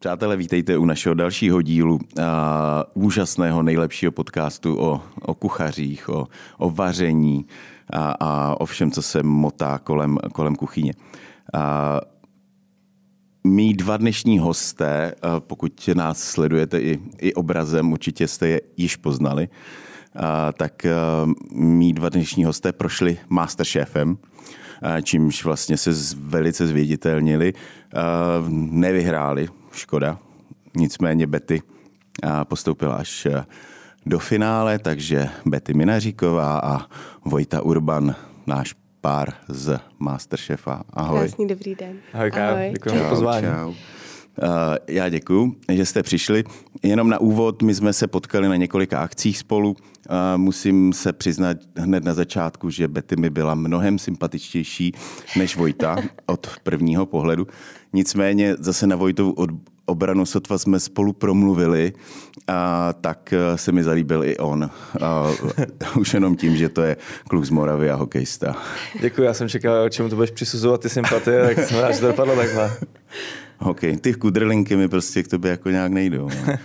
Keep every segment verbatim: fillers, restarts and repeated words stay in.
Přátelé, vítejte u našeho dalšího dílu a úžasného, nejlepšího podcastu o, o kuchařích, o, o vaření a, a o všem, co se motá kolem, kolem kuchyně. A mí dva dnešní hosté, pokud nás sledujete i, i obrazem, určitě jste je již poznali, a tak mí dva dnešní hosté prošli MasterChefem, čímž vlastně se velice zviditelnili, nevyhráli, škoda. Nicméně Bety postoupila až do finále, takže Bety Minaříková a Vojta Urban, náš pár z MasterChefa. Ahoj. Krásný dobrý den. Ahoj, ahoj. Děkuji za pozvání. Čau. Já děkuju, že jste přišli. Jenom na úvod, my jsme se potkali na několika akcích spolu. Musím se přiznat hned na začátku, že Bety mi byla mnohem sympatičtější než Vojta od prvního pohledu. Nicméně zase na Vojtovu obranu, sotva jsme spolu promluvili, a tak se mi zalíbil i on. A už jenom tím, že to je kluk z Moravy a hokejista. Děkuji, já jsem čekal, o čemu to budeš přisuzovat ty sympatie, tak jsem rád, že to dopadlo takhle. Ok, ty kudrlinky mi prostě k tobě jako nějak nejdou. Ne?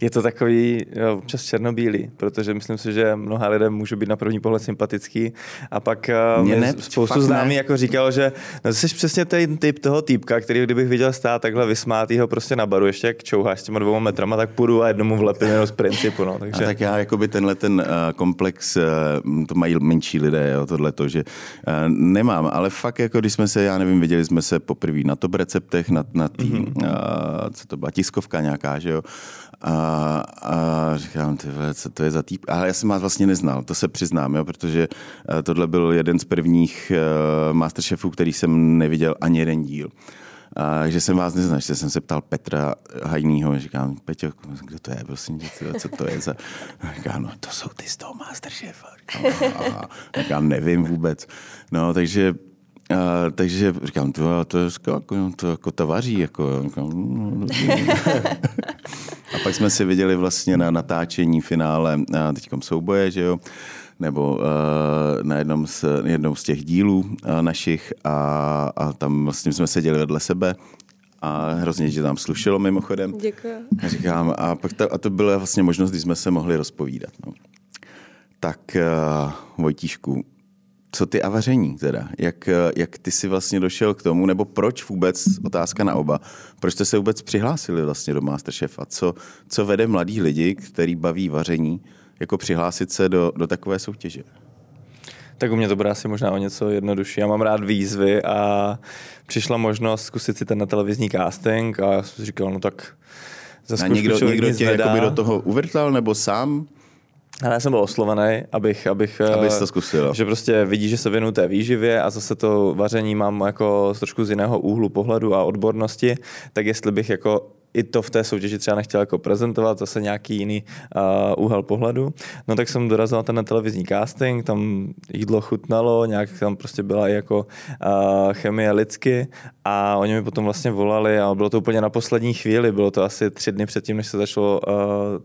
Je to takový jo, občas černobílý, protože myslím si, že mnoha lidem můžou být na první pohled sympatický a pak ne, spoustu známých jako říkalo, že no, jsi přesně ten typ toho týpka, který kdybych viděl stát takhle vysmátýho prostě na baru, ještě jak čouháš s těma dvouma metrama, tak půjdu a jednomu vlepím jenom z principu. No, takže... A tak já jakoby tenhle ten komplex, to mají menší lidé, jo, tohleto, že nemám, ale fakt jako když jsme se, já nevím, viděli jsme se poprvé na Top receptech, na, na tý, mm-hmm. a, co to byla, tiskovka nějaká, že jo. A, a říkám, tyhle, co to je za týp? Ale já jsem vás vlastně neznal, to se přiznám, jo, protože tohle byl jeden z prvních uh, MasterChefů, který jsem neviděl ani jeden díl. A, že jsem vás neznal, že jsem se ptal Petra Hajnýho, říkám, Peťo, kdo to je, prosím tě, co to je za... A říkám, no to jsou ty z toho MasterChefa. Říkám, a, a říkám, nevím vůbec. No, takže... Uh, takže říkám, to, to, to, to, to, to vaří, jako říkám, a pak jsme si viděli vlastně na natáčení finále teďkom souboje, že jo, nebo uh, na jednom z, jednou z těch dílů uh, našich a, a tam vlastně jsme seděli vedle sebe a hrozně, že tam slušelo mimochodem. Děkuji. A říkám, a, pak ta, a to byla vlastně možnost, kdy jsme se mohli rozpovídat. No. Tak uh, Vojtíšku, co ty a vaření teda? Jak, jak ty jsi vlastně došel k tomu, nebo proč vůbec, otázka na oba, proč jste se vůbec přihlásili vlastně do MasterChefa? Co, co vede mladí lidi, který baví vaření, jako přihlásit se do, do takové soutěže? Tak u mě to bude asi možná o něco jednodušší. Já mám rád výzvy a přišla možnost zkusit si ten televizní casting a já jsem říkal, no tak zaskušku, člověk nic nedá. A někdo, někdo tě jakoby do toho uvrtlal, nebo sám? Ale já jsem byl oslovený, abych, abych to zkusil. Že prostě vidí, že se věnuju té výživě a zase to vaření mám jako trošku z jiného úhlu pohledu a odbornosti, tak jestli bych jako i to v té soutěži třeba nechtěl jako prezentovat, zase nějaký jiný uh, úhel pohledu. No tak jsem dorazil na ten televizní casting, tam jídlo chutnalo, nějak tam prostě byla i jako uh, chemie lidsky a oni mi potom vlastně volali a bylo to úplně na poslední chvíli, bylo to asi tři dny předtím, než se začalo uh,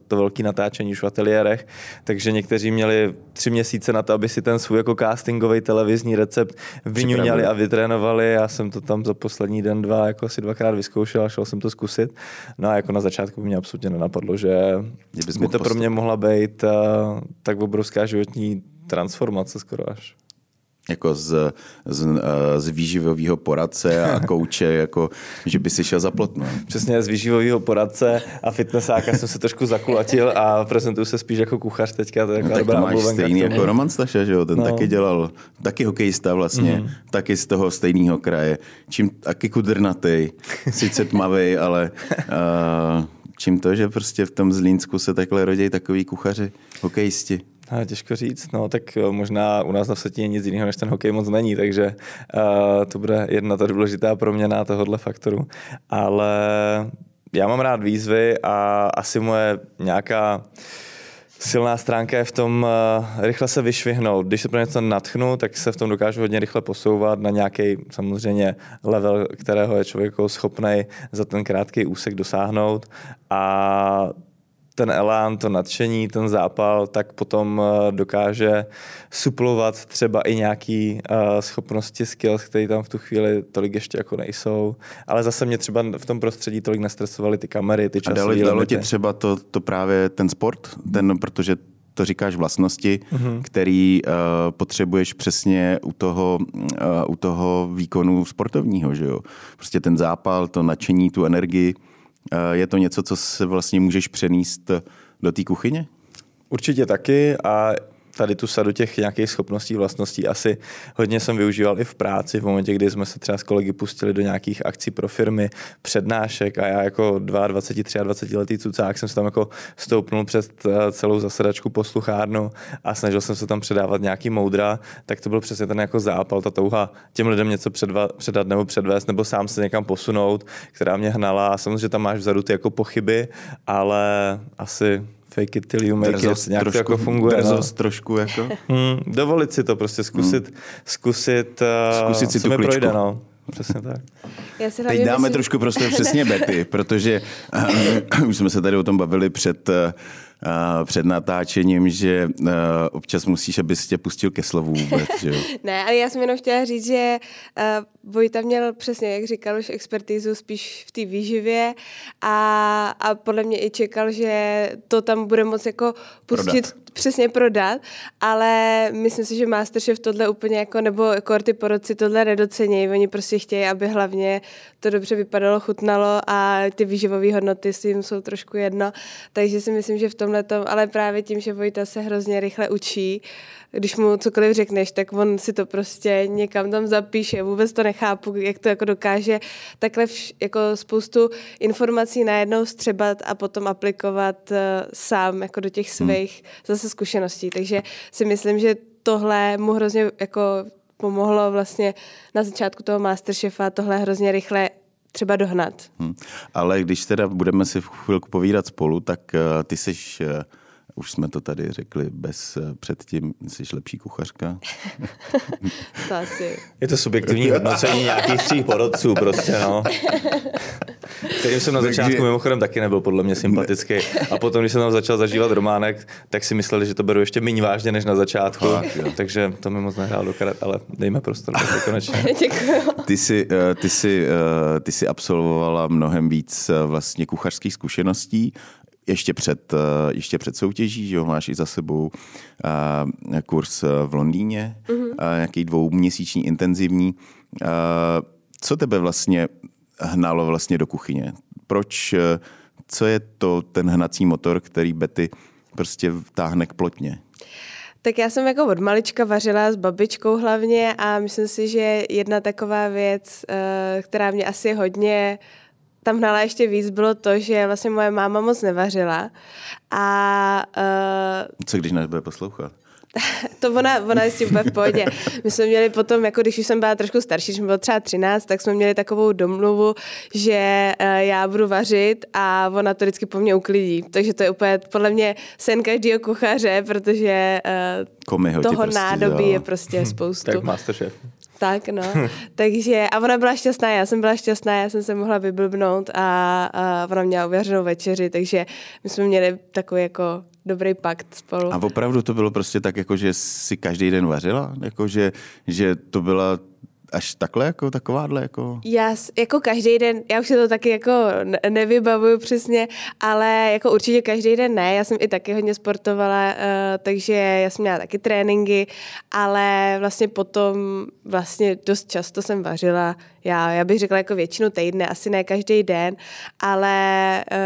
to velké natáčení už v ateliérech, takže někteří měli tři měsíce na to, aby si ten svůj jako castingový televizní recept vyňuňali a vytrénovali. Já jsem to tam za poslední den, dva, jako asi dvakrát vyzkoušel a šel jsem to zkusit. No a jako na začátku by mě absolutně nenapadlo, že by to pro mě mohla být uh, tak obrovská životní transformace skoro až. Jako z, z, z výživového poradce a kouče, jako, že by si šel za plotno. Přesně, z výživového poradce a fitnessáka jsem se trošku zakulatil a prezentuju se spíš jako kuchař teďka. To je no, tak to máš stejný jako Roman Staša, že jo? Ten no. taky dělal, taky hokejista vlastně, mm. taky z toho stejného kraje. Čím taky kudrnatej, sice tmavej, ale... Uh, čím to, že prostě v tom Zlínsku se takhle rodí takový kuchaři, hokejisti? No, těžko říct, no tak možná u nás na Vsetíně nic jiného než ten hokej moc není, takže uh, to bude jedna ta důležitá proměna tohohle faktoru, ale já mám rád výzvy a asi moje nějaká silná stránka je v tom uh, rychle se vyšvihnout. Když se pro něco nadchnu, tak se v tom dokážu hodně rychle posouvat na nějaký samozřejmě level, kterého je člověk schopný za ten krátký úsek dosáhnout a ten elán, to nadšení, ten zápal, tak potom dokáže suplovat třeba i nějaký uh, schopnosti, skills, které tam v tu chvíli tolik ještě jako nejsou. Ale zase mě třeba v tom prostředí tolik nestresovaly ty kamery, ty časové limity. A dalo ti třeba to, to právě ten sport, ten, protože to říkáš vlastnosti, mm-hmm. který uh, potřebuješ přesně u toho, uh, u toho výkonu sportovního, že jo? Prostě ten zápal, to nadšení, tu energii. Uh, je to něco, co se vlastně můžeš přenést do té kuchyně? Určitě taky a tady tu sadu těch nějakých schopností, vlastností asi hodně jsem využíval i v práci, v momentě, kdy jsme se třeba s kolegy pustili do nějakých akcí pro firmy, přednášek a já jako dvacet dva, dvacet tři letý cucák jsem se tam jako stoupnul před celou zasedačku posluchárnu a snažil jsem se tam předávat nějaký moudra, tak to byl přesně ten jako zápal, ta touha těm lidem něco předva, předat nebo předvést nebo sám se někam posunout, která mě hnala a samozřejmě tam máš vzadu ty jako pochyby, ale asi... fake it till you make it, nějak trošku, to jako funguje. Drzost no. trošku jako. Hmm, dovolit si to prostě, zkusit, hmm. zkusit, uh, zkusit si co mi projde, no. Přesně tak. Já si Teď dáme myslím... trošku prostě přesně Bety, protože uh, už jsme se tady o tom bavili před, uh, před natáčením, že uh, občas musíš, aby si tě pustil ke slovu vůbec. Že jo? Ne, ale já jsem jenom chtěla říct, že uh, Vojta měl přesně, jak říkal, už expertizu spíš v té výživě a, a podle mě i čekal, že to tam bude moc jako pustit, prodat. přesně prodat, ale myslím si, že MasterChef tohle úplně jako, nebo korty porodci tohle nedocenějí, oni prostě chtějí, aby hlavně to dobře vypadalo, chutnalo a ty výživové hodnoty s tím jsou trošku jedno, takže si myslím, že v tomhletom, ale právě tím, že Vojta se hrozně rychle učí, když mu cokoliv řekneš, tak on si to prostě někam tam zapíše, vůbec to nechápu, jak to jako dokáže takhle vš, jako spoustu informací najednou střebat a potom aplikovat uh, sám jako do těch svých hmm. zase zkušeností, takže si myslím, že tohle mu hrozně jako pomohlo vlastně na začátku toho MasterChefa tohle hrozně rychle třeba dohnat. Hmm. Ale když teda budeme si chvilku povídat spolu, tak uh, ty seš, uh, už jsme to tady řekli bez uh, předtím, jsi lepší kuchařka. To asi. Je to subjektivní hodnocení nějakých tří porodců prostě, no. Kterým jsem na začátku Takže... mimochodem taky nebyl podle mě sympatický. A potom, když jsem tam začal zažívat románek, tak si mysleli, že to beru ještě méně vážně než na začátku. Tak, takže to mi moc nehrál do karet, ale dejme prostor do konečně. Ty jsi, ty, jsi, ty jsi absolvovala mnohem víc vlastně kuchařských zkušeností, ještě před, ještě před soutěží, že jo, máš i za sebou kurz v Londýně, mm-hmm. nějaký dvouměsíční intenzivní. Co tebe vlastně hnalo vlastně do kuchyně? Proč, co je to ten hnací motor, který Bety prostě táhne k plotně? Tak já jsem jako od malička vařila s babičkou hlavně a myslím si, že jedna taková věc, která mě asi hodně tam hnala ještě víc, bylo to, že vlastně moje máma moc nevařila. A, uh... co když nás bude poslouchat? To ona, ona je s tím úplně v pohodě. My jsme měli potom, jako když už jsem byla trošku starší, když mi bylo třeba třináct, tak jsme měli takovou domluvu, že já budu vařit a ona to vždycky po mně uklidí. Takže to je úplně podle mě sen každého kuchaře, protože uh, toho prostě nádobí dělala. Je prostě spoustu. Tak MasterChef. Tak, no. Takže, a ona byla šťastná, já jsem byla šťastná, já jsem se mohla vyblbnout a, a ona měla uvěřenou večeři, takže my jsme měli takový jako dobrý pakt spolu. A opravdu to bylo prostě tak, jako, že si každý den vařila? Jako, že, že to byla až takhle, jako takováhle? Jako... Já jako každý den, já už se to taky jako nevybavuju přesně, ale jako určitě každý den ne, já jsem i taky hodně sportovala, takže já jsem měla taky tréninky, ale vlastně potom vlastně dost často jsem vařila, já, já bych řekla jako většinu týdne, asi ne každý den, ale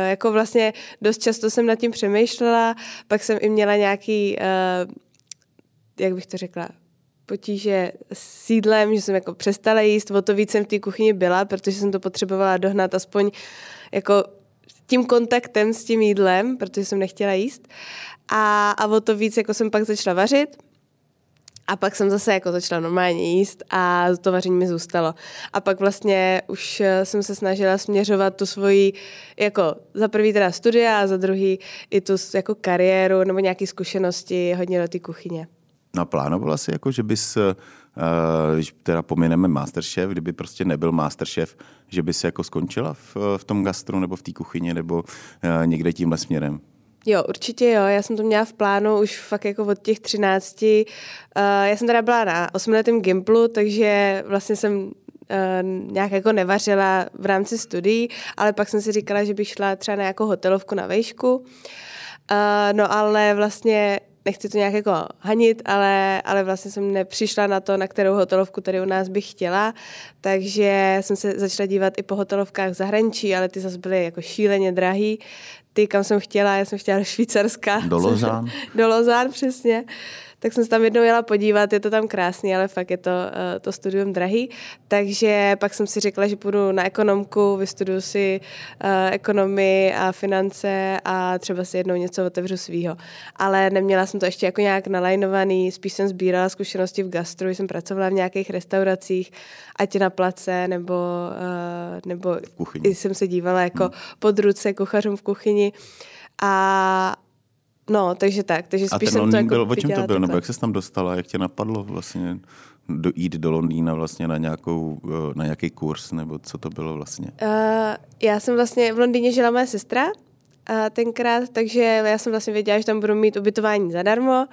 jako vlastně dost často jsem nad tím přemýšlela, pak jsem i měla nějaký, jak bych to řekla, potíže s jídlem, že jsem jako přestala jíst, o to víc jsem v té kuchyni byla, protože jsem to potřebovala dohnat aspoň jako tím kontaktem s tím jídlem, protože jsem nechtěla jíst. A, a o to víc jako jsem pak začala vařit a pak jsem zase jako začala normálně jíst a to vaření mi zůstalo. A pak vlastně už jsem se snažila směřovat tu svoji, jako za prvý teda studia a za druhý i tu jako kariéru nebo nějaké zkušenosti hodně do té kuchyně. No a plánovala jsi, jako, že bys, když teda pomineme MasterChef, kdyby prostě nebyl MasterChef, že bys jako skončila v, v tom gastru nebo v té kuchyni nebo někde tímhle směrem? Jo, určitě jo, já jsem to měla v plánu už fakt jako od těch třinácti. Uh, já jsem teda byla na osmiletém gymplu, takže vlastně jsem Uh, nějak jako nevařila v rámci studií, ale pak jsem si říkala, že bych šla třeba na nějakou hotelovku na vejšku. Uh, no ale vlastně, nechci to nějak jako hanit, ale, ale vlastně jsem nepřišla na to, na kterou hotelovku tady u nás bych chtěla, takže jsem se začala dívat i po hotelovkách v zahraničí, ale ty zase byly jako šíleně drahý. Ty, kam jsem chtěla, já jsem chtěla do Švýcarska. Do Lozán. Do Lozán, přesně. Tak jsem se tam jednou jela podívat, je to tam krásný, ale fakt je to, to studium drahý. Takže pak jsem si řekla, že půjdu na ekonomku, vystuduju si ekonomii a finance a třeba si jednou něco otevřu svýho. Ale neměla jsem to ještě jako nějak nalajnovaný, spíš jsem sbírala zkušenosti v gastru, jsem pracovala v nějakých restauracích, ať na place, nebo, nebo jsem se dívala jako hmm. pod ruce kuchařům v kuchyni. A no, takže tak. Takže spíš a ten Londýn byl, jako o čem to bylo? Nebo jak ses tam dostala? Jak tě napadlo vlastně dojít do Londýna vlastně na, nějakou, na nějaký kurz? Nebo co to bylo vlastně? Uh, já jsem vlastně v Londýně žila moje sestra uh, tenkrát, takže já jsem vlastně věděla, že tam budu mít ubytování zadarmo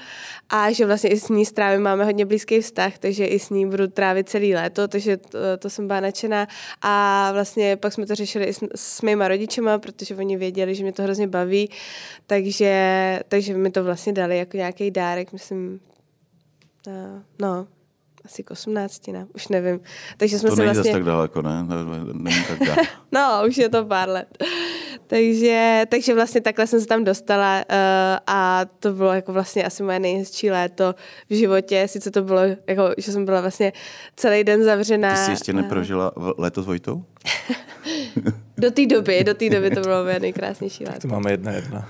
a že vlastně i s ní strávím, máme hodně blízký vztah, takže i s ní budu trávit celý léto, takže to, to jsem byla nadšená. A vlastně pak jsme to řešili i s, s mýma rodičema, protože oni věděli, že mě to hrozně baví, takže, takže mi to vlastně dali jako nějaký dárek, myslím, no, asi k osmnáctina, už nevím. Takže jsme to není vlastně... tak daleko, ne? Není tak daleko. No, už je to pár let. Takže, takže vlastně takhle jsem se tam dostala uh, a to bylo jako vlastně asi moje nejhezčí léto v životě. Sice to bylo, jako, že jsem byla vlastně celý den zavřená. Ty jsi ještě neprožila léto s Vojtou? do té doby, do té doby to bylo moje nejkrásnější léto. Tak to máme jedna jedna.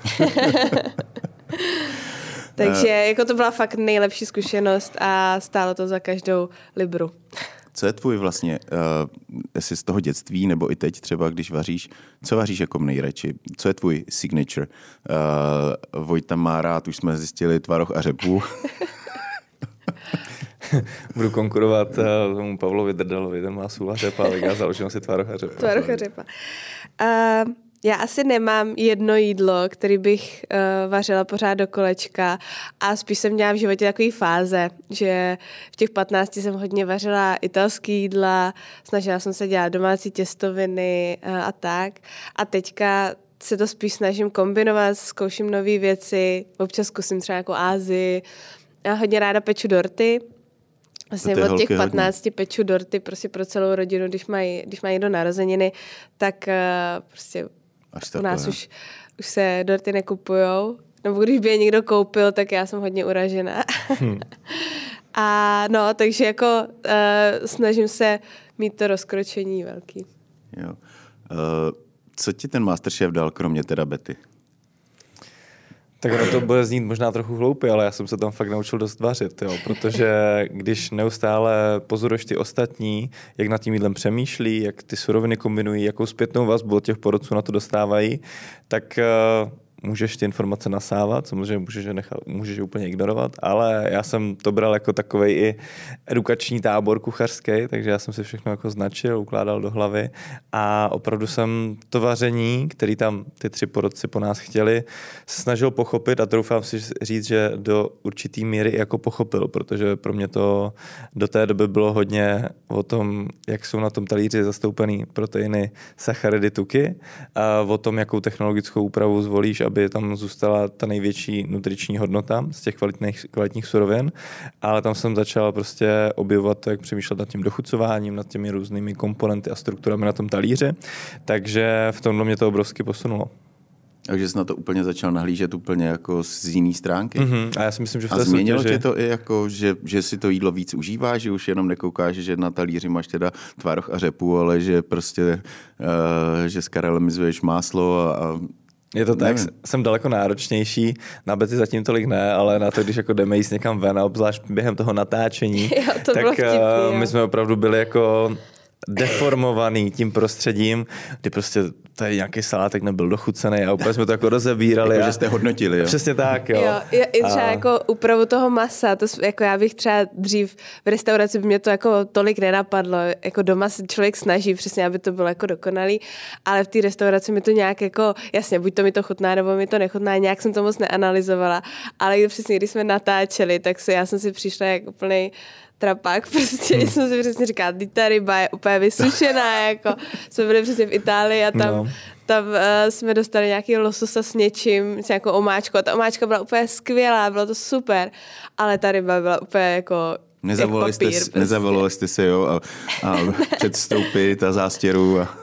Takže jako to byla fakt nejlepší zkušenost a stálo to za každou libru. Co je tvůj vlastně, uh, jestli z toho dětství, nebo i teď třeba, když vaříš, co vaříš jako nejradši? Co je tvůj signature? Uh, Vojta má rád, už jsme zjistili, tvaroh a řepu. Budu konkurovat uh, tomu Pavlovi Drdalovi, ten má sůl a řepa, ale já založím si tvaroh a řepa. Tvaroh a řepa. Uh... Já asi nemám jedno jídlo, který bych uh, vařila pořád do kolečka a spíš jsem měla v životě takový fáze, že v těch patnácti jsem hodně vařila italský jídla, snažila jsem se dělat domácí těstoviny uh, a tak. A teďka se to spíš snažím kombinovat, zkouším nové věci, občas zkusím třeba jako Ázii. Já hodně ráda peču dorty. Vlastně od těch patnácti hodně. Peču dorty prostě pro celou rodinu, když mají, když mají někdo narozeniny, tak uh, prostě u nás už, už se dorty nekupujou. Nebo když by je někdo koupil, tak já jsem hodně uražená. Hmm. A no, takže jako uh, snažím se mít to rozkročení velký. Jo. Uh, co ti ten MasterChef dal, kromě teda Bety? Tak ono to bude znít možná trochu hloupě, ale já jsem se tam fakt naučil dost vařit, jo, protože když neustále pozoruješ ty ostatní, jak nad tím jídlem přemýšlí, jak ty suroviny kombinují, jakou zpětnou vazbu od těch porodců na to dostávají, tak uh, můžeš ty informace nasávat, samozřejmě můžeš je, nechat, můžeš je úplně ignorovat, ale já jsem to bral jako takovej i edukační tábor kuchařský, takže já jsem si všechno jako značil, ukládal do hlavy a opravdu jsem to vaření, který tam ty tři porodci po nás chtěli, se snažil pochopit a troufám si říct, že do určitý míry jako pochopil, protože pro mě to do té doby bylo hodně o tom, jak jsou na tom talíři zastoupený proteiny, sacharidy, tuky, a o tom, jakou technologickou úpravu zvolíš, aby tam zůstala ta největší nutriční hodnota z těch kvalitních, kvalitních surovin, ale tam jsem začal prostě objevovat to, jak přemýšlet nad tím dochucováním, nad těmi různými komponenty a strukturami na tom talíři, takže v tomhle mě to obrovsky posunulo. Takže jsi na to úplně začal nahlížet úplně jako z jiný stránky. Mm-hmm. A já si myslím, že v té a změnilo soutěži... tě to i jako, že, že si to jídlo víc užíváš, že už jenom nekoukáš, že na talíři máš teda tvaroh a řepu, ale že prostě, uh, že skaramizuješ máslo a, a je to tak, nevím. Jsem daleko náročnější, na Bety zatím tolik ne, ale na to, když jako jdeme jít někam ven a obzvlášť během toho natáčení, jo, to tak vtipný, my jsme opravdu byli jako deformovaný tím prostředím, kdy prostě tady nějaký salátek nebyl dochucený a úplně jsme to jako rozebírali. Jako, že jste hodnotili, jo? Přesně tak, jo. jo I třeba a... jako úpravu toho masa, to jako já bych třeba dřív v restauraci by mě to jako tolik nenapadlo, jako doma se člověk snaží přesně, aby to bylo jako dokonalý, ale v té restauraci mi to nějak jako, jasně, buď to mi to chutná, nebo mi to nechutná, nějak jsem to moc neanalyzovala, ale přesně, když jsme natáčeli, tak se, já jsem si přišla jak úplnej trapák, prostě hmm. jsem si přesně říkala, ta ryba je úplně vysušená, jako jsme byli přesně v Itálii a tam, no. tam uh, jsme dostali nějaký lososa s něčím, s nějakou omáčkou a ta omáčka byla úplně skvělá, bylo to super, ale ta ryba byla úplně jako nezavolali jak papír. Jste, prostě. Nezavolali jste si, jo, a, a předstoupit a zástěru a...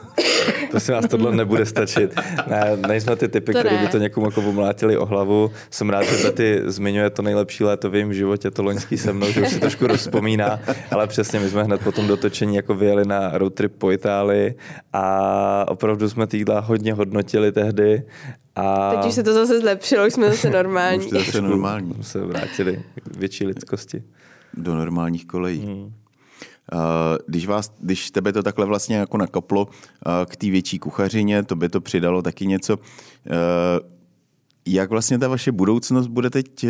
To si nás tohle nebude stačit. Ne, nejsme ty typy, které by to někomu jako omlátili o hlavu. Jsem rád, že Bety zmiňuje to nejlepší léto v jejím životě, to loňský se mnou, že už si trošku rozpomíná, ale přesně my jsme hned po tom dotočení jako vyjeli na roadtrip po Itálii a opravdu jsme ty jídla hodně hodnotili tehdy. A... Teď už se to zase zlepšilo, už jsme zase normální. Už jsme zase normální. Jsme se vrátili k větší lidskosti. Do normálních kolejí. Hmm. Když, vás, když tebe to takhle vlastně jako nakoplo k té větší kuchařině, to by to přidalo taky něco. Jak vlastně ta vaše budoucnost bude teď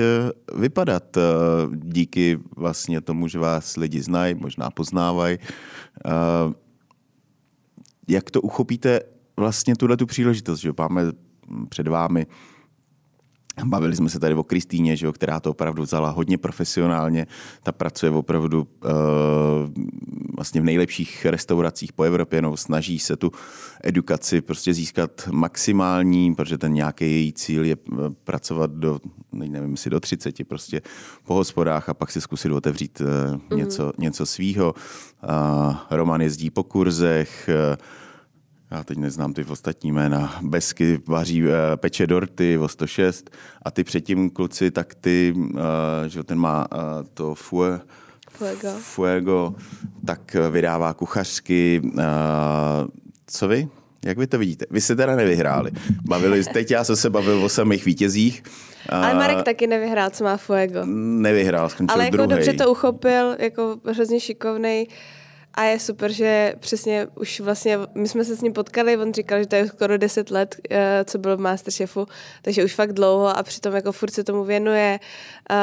vypadat díky vlastně tomu, že vás lidi znají, možná poznávají? Jak to uchopíte vlastně tuhletu příležitost, že máme před vámi? Bavili jsme se tady o Kristýně, že jo, která to opravdu vzala hodně profesionálně. Ta pracuje opravdu e, vlastně v nejlepších restauracích po Evropě, no, snaží se tu edukaci prostě získat maximální, protože ten nějaký její cíl je pracovat do, nevím, jestli do třiceti prostě po hospodách a pak si zkusit otevřít e, mm-hmm. něco, něco svýho. E, Roman jezdí po kurzech, e, já teď neznám ty ostatní jména, Besky vaří, peče dorty o sto šest a ty předtím kluci, tak ty, že ten má to fue, Fuego. Fuego, tak vydává kuchařky. Co vy? Jak vy to vidíte? Vy jste teda nevyhráli. Bavili, teď já jsem se bavil o samých vítězích. Ale Marek taky nevyhrál, co má Fuego. Nevyhrál, skončil druhý. Ale jako dobře to uchopil, jako hrozně šikovnej. A je super, že přesně už vlastně, my jsme se s ním potkali, on říkal, že to je skoro deset let, co byl v MasterChefu, takže už fakt dlouho a přitom jako furt se tomu věnuje,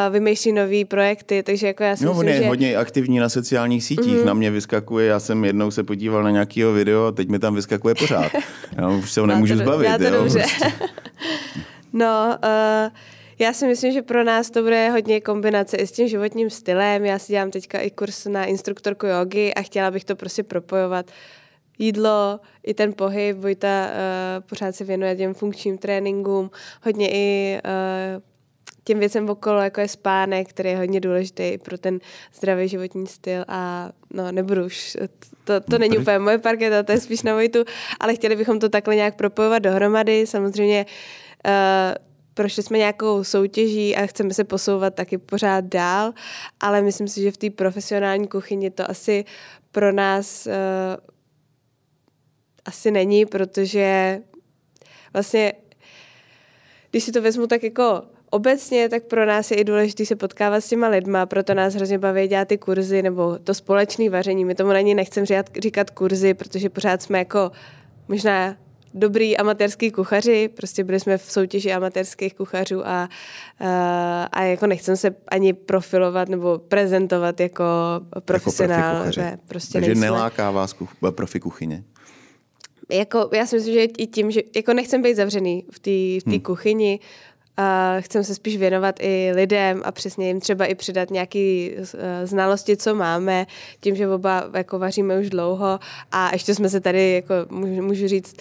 vymýšlí nový projekty, takže jako já si no, myslím, že... No, on je hodně aktivní na sociálních sítích, mm-hmm. na mě vyskakuje, já jsem jednou se podíval na nějakého video a teď mi tam vyskakuje pořád. Já už se ho nemůžu to, zbavit. To jo, prostě. No... Uh... Já si myslím, že pro nás to bude hodně kombinace i s tím životním stylem. Já si dělám teďka i kurz na instruktorku jógy a chtěla bych to prostě propojovat. Jídlo, i ten pohyb, Vojta uh, pořád se věnuje těm funkčním tréninkům, hodně i uh, těm věcem okolo, jako je spánek, který je hodně důležitý pro ten zdravý životní styl a no nebudu už, to, to není úplně moje parketa, to je spíš na Vojtu, ale chtěli bychom to takhle nějak propojovat dohromady, samozřejmě uh, prošli jsme nějakou soutěží a chceme se posouvat taky pořád dál, ale myslím si, že v té profesionální kuchyni to asi pro nás uh, asi není, protože vlastně, když si to vezmu tak jako obecně, tak pro nás je i důležité se potkávat s těma lidma, proto nás hrozně baví dělat ty kurzy nebo to společné vaření. My tomu na ně nechcem říkat kurzy, protože pořád jsme jako možná dobrý amatérský kuchaři, prostě byli jsme v soutěži amatérských kuchařů a, a, a jako nechcem se ani profilovat nebo prezentovat jako profesionál. Jako profi ne, prostě takže nejsme. Neláká vás kuch- profi kuchyně? Jako, já si myslím, že i tím, že jako nechcem být zavřený v té v hmm. kuchyni, a chcem se spíš věnovat i lidem a přesně jim třeba i přidat nějaké znalosti, co máme, tím, že oba jako vaříme už dlouho a ještě jsme se tady, jako můžu říct,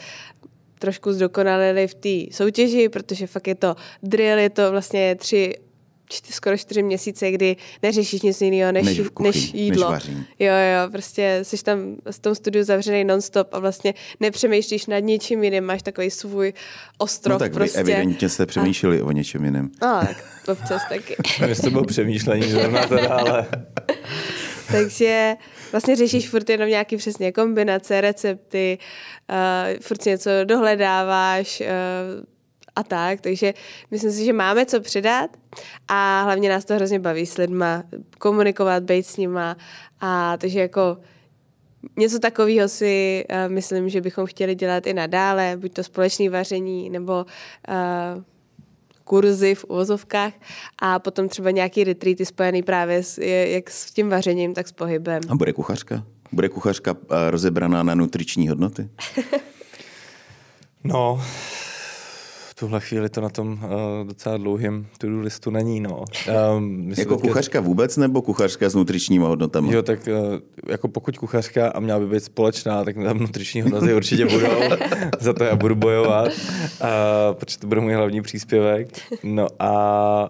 trošku zdokonalili v té soutěži, protože fakt je to drill, je to vlastně tři, čty, skoro čtyři měsíce, kdy neřešíš nic jiného než, než, než jídlo. Než jo, jo, prostě jsi tam v tom studiu zavřený non-stop a vlastně nepřemýšlíš nad ničím jiným, máš takový svůj ostrov. No tak prostě. Vy evidentně jste přemýšleli a... o něčem jiném. No, tak občas taky. My s tebou přemýšlení zrovna to dále. Takže vlastně řešíš furt jenom nějaký přesně kombinace, recepty, uh, furt něco dohledáváš, uh, a tak, takže myslím si, že máme co přidat a hlavně nás to hrozně baví s lidma, komunikovat, být s nima a takže jako něco takového si uh, myslím, že bychom chtěli dělat i nadále, buď to společné vaření nebo uh, kurzy v uvozovkách a potom třeba nějaký retreaty spojený právě s, jak s tím vařením, tak s pohybem. A bude kuchařka? Bude kuchařka uh, rozebraná na nutriční hodnoty? No, v tuhle chvíli to na tom uh, docela dlouhém to-do listu není, no. Um, jako kuchařka je... vůbec, nebo kuchařka s nutričníma hodnotami? Jo, tak uh, jako pokud kuchařka a měla by být společná, tak tam nutriční hodnoty určitě budou. Za to já budu bojovat, uh, protože to bude můj hlavní příspěvek. No a,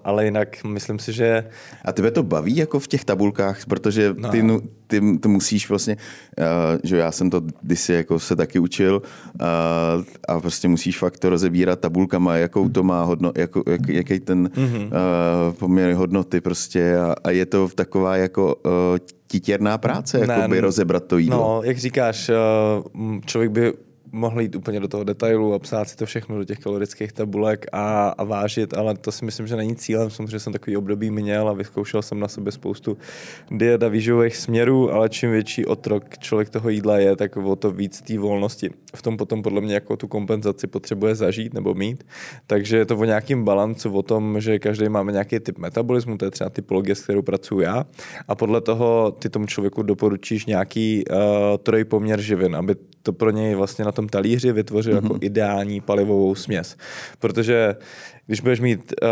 ale jinak myslím si, že... A tebe to baví jako v těch tabulkách, protože no. ty... Nu... Ty, ty musíš vlastně, uh, že já jsem to kdysi jako se taky učil uh, a prostě musíš fakt to rozebírat tabulkama, jakou to má hodno, jako, jak, jaký ten uh, poměr hodnoty prostě a, a je to taková jako uh, titěrná práce, jako by rozebrat to jídlo. No, jak říkáš, uh, člověk by mohl jít úplně do toho detailu a psát si to všechno do těch kalorických tabulek a, a vážit, ale to si myslím, že není cílem. Samozřejmě jsem takový období měl a vyzkoušel jsem na sobě spoustu diet a výživových směrů, ale čím větší otrok člověk toho jídla je, tak o to víc té volnosti. V tom potom podle mě jako tu kompenzaci potřebuje zažít nebo mít. Takže je to o nějakém balancu, o tom, že každý máme nějaký typ metabolismu, to je třeba typologie, s kterou pracuji já, a podle toho ty tomu člověku doporučíš nějaký uh, trojpoměr živin, aby to pro něj vlastně na tom talíři vytvořil mm-hmm. jako ideální palivovou směs. Protože když budeš mít uh,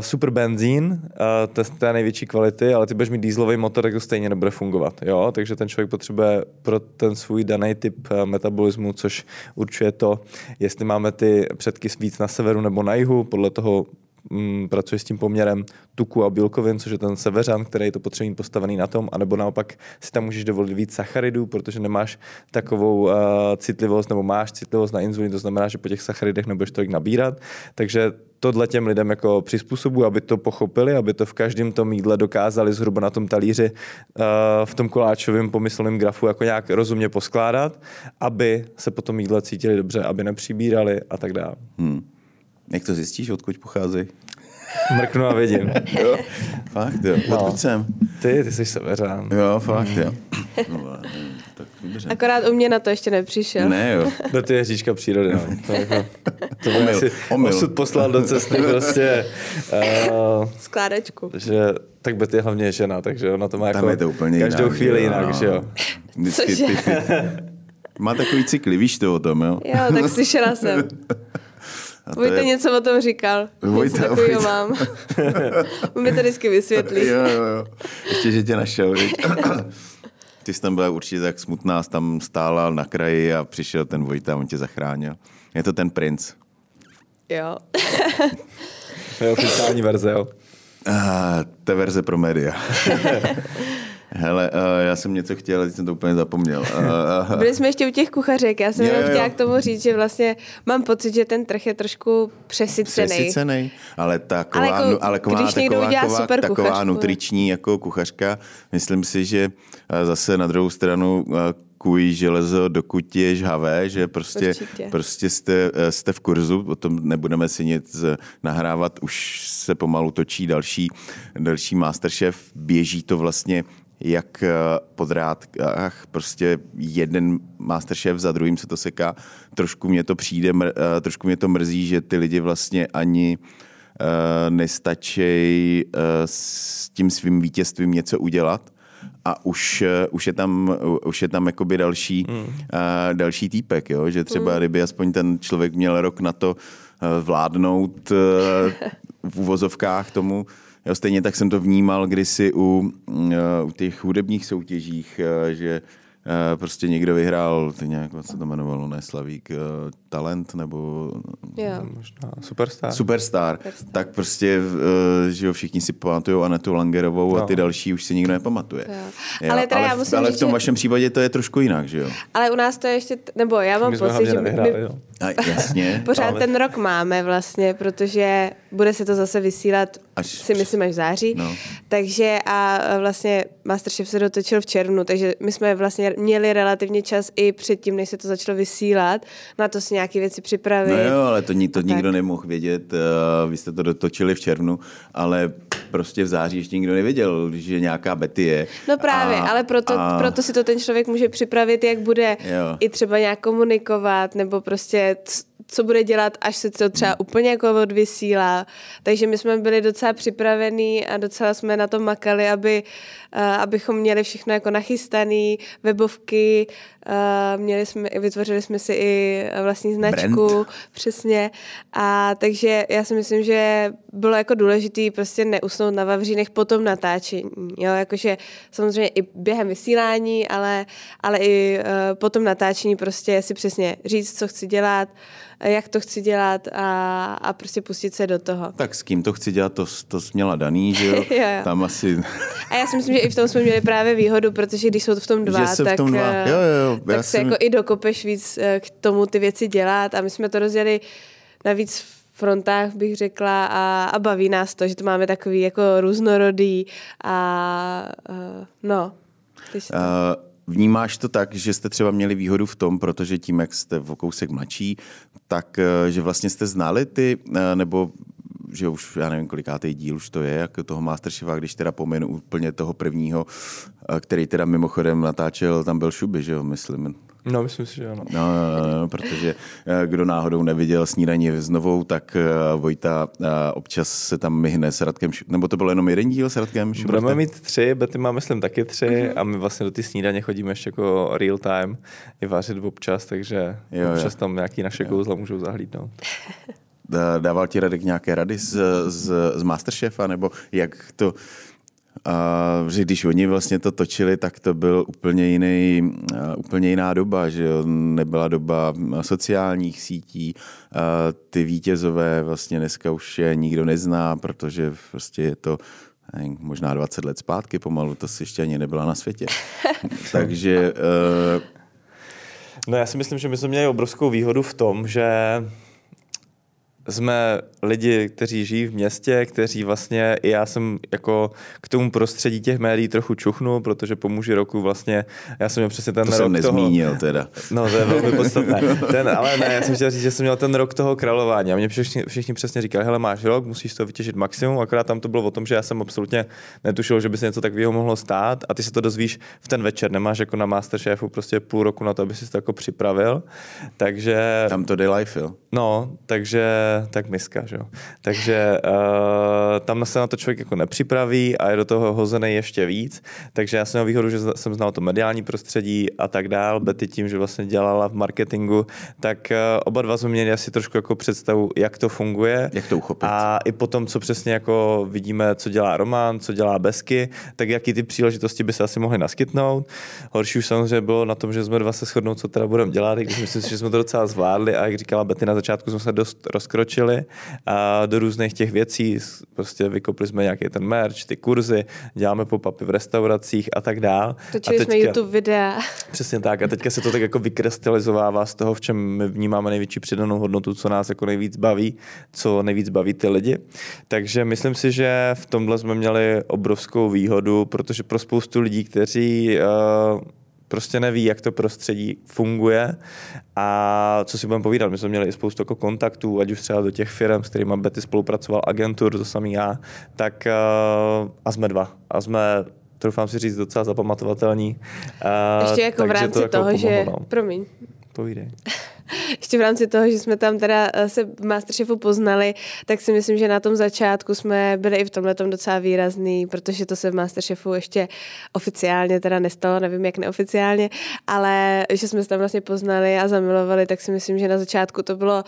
super benzín, uh, to je té největší kvality, ale ty budeš mít dieselový motor, tak to stejně nebude fungovat. Jo? Takže ten člověk potřebuje pro ten svůj daný typ uh, metabolismu, což určuje to, jestli máme ty předky víc na severu nebo na jihu, podle toho pracuje s tím poměrem tuku a bílkovin, což je ten severan, který to potřebuje postavený na tom, anebo naopak si tam můžeš dovolit víc sacharidů, protože nemáš takovou uh, citlivost, nebo máš citlivost na inzulin, to znamená, že po těch sacharidech nebudeš tolik nabírat, takže tohle těm lidem jako přizpůsobuji, aby to pochopili, aby to v každém tom jídle dokázali zhruba na tom talíři uh, v tom koláčovém pomyslném grafu jako nějak rozumně poskládat, aby se po tom jídle cítili dobře, aby nepřibírali a tak dále. Hmm. Jak to zjistíš, odkud pocházejí? Mrknu a vidím. Jo, fakt jo. No. Odkud jsem? Ty, ty jsi severán. Jo, fakt mm. jo. No, tak akorát u mě na to ještě nepřišel. Ne jo. No ty je říčka přírody. No. To, jako, to omyl, si omyl. Osud poslal do cesty prostě. Uh, Skládačku. Že, tak Bety je hlavně žena, takže ona to má jako to každou jinak, chvíli jinak, no. Že jo. Vždycky, ty, ty, má takový cykly, víš to o tom, jo? Jo, tak slyšela jsem. Vojta je... něco o tom říkal. Vojta, Vojta. Mám. On mi to vždycky vysvětlí. Jo, jo, jo. Ještě, že tě našel. Ty jsi tam byla určitě tak smutná, tam stála na kraji a přišel ten Vojta, on tě zachránil. Je to ten princ. Jo. To je oficiální verze, jo. Ah, to je verze pro média. Hele, uh, já jsem něco chtěl, ale jsem to úplně zapomněl. Uh, uh. Byli jsme ještě u těch kuchařek, já jsem jo, jenom chtěla jo. k tomu říct, že vlastně mám pocit, že ten trh je trošku přesycený. Přesycený, ale taková, ale jako, ale taková, když někdo taková, udělá super taková, taková nutriční jako kuchařka, myslím si, že zase na druhou stranu kují železo, dokud je žhavé, že prostě, prostě jste, jste v kurzu, o tom nebudeme si nic nahrávat, už se pomalu točí další, další MasterChef, běží to vlastně jak po drátkách, prostě jeden MasterChef za druhým se to seká. Trošku mě to přijde, trošku mě to mrzí, že ty lidi vlastně ani nestačí s tím svým vítězstvím něco udělat a už, už je tam, už je tam jakoby další, mm. další týpek, jo? Že třeba mm. kdyby aspoň ten člověk měl rok na to vládnout v uvozovkách tomu. Jo, stejně tak jsem to vnímal kdysi u, uh, u těch hudebních soutěžích, uh, že uh, prostě někdo vyhrál, ty nějak, co to jmenovalo, ne Slavík, uh, Talent, nebo... Yeah. Možná Superstar. Superstar. Superstar. Tak prostě, uh, že jo, všichni si pamatujou Anetu Langerovou no. a ty další už si nikdo nepamatuje. Jo. Ale, teda ale, já musím ale říct, v tom že... vašem případě to je trošku jinak, že jo? Ale u nás to je ještě, t... nebo já mám pocit, že... My... A jasně. Pořád ale... ten rok máme vlastně, protože bude se to zase vysílat, až, si myslím, až v září. No. Takže a vlastně MasterChef se dotočil v červnu, takže my jsme vlastně měli relativně čas i předtím, než se to začalo vysílat, na to si nějaké věci připravit. No jo, ale to, to nikdo nemohl vědět, vy jste to dotočili v červnu, ale... prostě v září ještě nikdo nevěděl, že nějaká Bety je. No právě, a, ale proto, a... proto si to ten člověk může připravit, jak bude jo. i třeba nějak komunikovat, nebo prostě co bude dělat, až se to třeba úplně jako odvysílá. Takže my jsme byli docela připravení a docela jsme na to makali, aby, abychom měli všechno jako nachystaný, webovky, měli jsme, vytvořili jsme si i vlastní značku. Brand. Přesně. A takže já si myslím, že bylo jako důležité prostě neusnout na vavřínech po tom natáčení. Jo? Jakože samozřejmě i během vysílání, ale, ale i po tom natáčení prostě si přesně říct, co chci dělat, jak to chci dělat a, a prostě pustit se do toho. Tak s kým to chci dělat, to, to jsi měla daný, že jo? jo, jo. Tam asi... A já si myslím, že i v tom jsme měli právě výhodu, protože když jsou v tom dva, tak, v tom dva. Jo, jo, jo. tak se jsem... jako i dokopeš víc k tomu ty věci dělat a my jsme to rozjeli navíc v frontách, bych řekla, a, a baví nás to, že to máme takový jako různorodý a, a no. Vnímáš to tak, že jste třeba měli výhodu v tom, protože tím, jak jste o kousek mladší, tak že vlastně jste znali ty, nebo že už, já nevím, kolikátej díl už to je, jak toho MasterChefa, když teda pomenu úplně toho prvního, který teda mimochodem natáčel, tam byl Šuby, že jo, myslím. No, myslím si, že ano. No, no, no, protože kdo náhodou neviděl Snídaní s Novou, tak Vojta občas se tam myhne s Radkem Šuprem. Nebo to bylo jenom jeden díl s Radkem Šuprem? Budeme mít tři, Bety má, myslím, taky tři mm-hmm. a my vlastně do ty snídaně chodíme ještě jako real time i vařit občas, takže jo, občas jo. tam nějaký naše kouzla můžou zahlídnout. Dával ti Radek nějaké rady z, z, z MasterChefa, nebo jak to... A že když oni vlastně to točili, tak to byl úplně jiný, úplně jiná doba, že nebyla doba sociálních sítí, ty vítězové vlastně dneska už je nikdo nezná, protože prostě je to možná dvacet let zpátky pomalu, to si ještě ani nebyla na světě. Takže... Uh... No já si myslím, že my jsme měli obrovskou výhodu v tom, že... jsme lidi, kteří žijí v městě, kteří vlastně, i já jsem jako k tomu prostředí těch médií trochu čuchnul, protože po Muži roku vlastně, já jsem měl přesně ten to rok toho... To jsem nezmínil teda. No to je velmi podstatné. Ten, ale ne, já jsem chtěl říct, že jsem měl ten rok toho králování a mě všichni, všichni přesně říkali, hele, máš rok, musíš to vytěžit maximum, akorát tam to bylo o tom, že já jsem absolutně netušil, že by se něco takového mohlo stát a ty se to dozvíš v ten večer, nemáš jako na MasterChefu prostě půl roku na to, aby si to jako připravil, takže... Tam to dej life, jo? No, takže... tak miska, že jo. Takže uh, tam se na to člověk jako nepřipraví a je do toho hozený ještě víc. Takže já jsem měl výhodu, že jsem znal to mediální prostředí a tak dál. Bety tím, že vlastně dělala v marketingu, tak uh, oba dva jsme měli asi trošku jako představu, jak to funguje. Jak to uchopit. A i potom, co přesně jako vidíme, co dělá Roman, co dělá Besky, tak jaký ty příležitosti by se asi mohly naskytnout. Horší už samozřejmě bylo na tom, že jsme dva se shodnou, co teda budeme dělat, i když myslím si, že jsme to docela zvládli a jak říkala Bety, na začátku jsme se dost rozkročili a do různých těch věcí. Prostě vykopli jsme nějaký ten merch, ty kurzy, děláme pop-upy v restauracích a tak dál. Točili jsme YouTube videa. Přesně tak. A teďka se to tak jako vykrystalizovává z toho, v čem my vnímáme největší přidanou hodnotu, co nás jako nejvíc baví, co nejvíc baví ty lidi. Takže myslím si, že v tomhle jsme měli obrovskou výhodu, protože pro spoustu lidí, kteří... Uh, prostě neví, jak to prostředí funguje a co si budeme povídat. My jsme měli i spoustu jako kontaktů, ať už třeba do těch firm, s kterými Bety spolupracoval, agentur, to samý já, tak a jsme dva. A jsme, doufám si říct, docela zapamatovatelní. Ještě jako v rámci to jako toho, pomohlo, že... No. Promiň. Povídej. Ještě v rámci toho, že jsme tam teda se v MasterChefu poznali, tak si myslím, že na tom začátku jsme byli i v tomhletom docela výrazný, protože to se v MasterChefu ještě oficiálně teda nestalo, nevím jak neoficiálně, ale že jsme se tam vlastně poznali a zamilovali, tak si myslím, že na začátku to bylo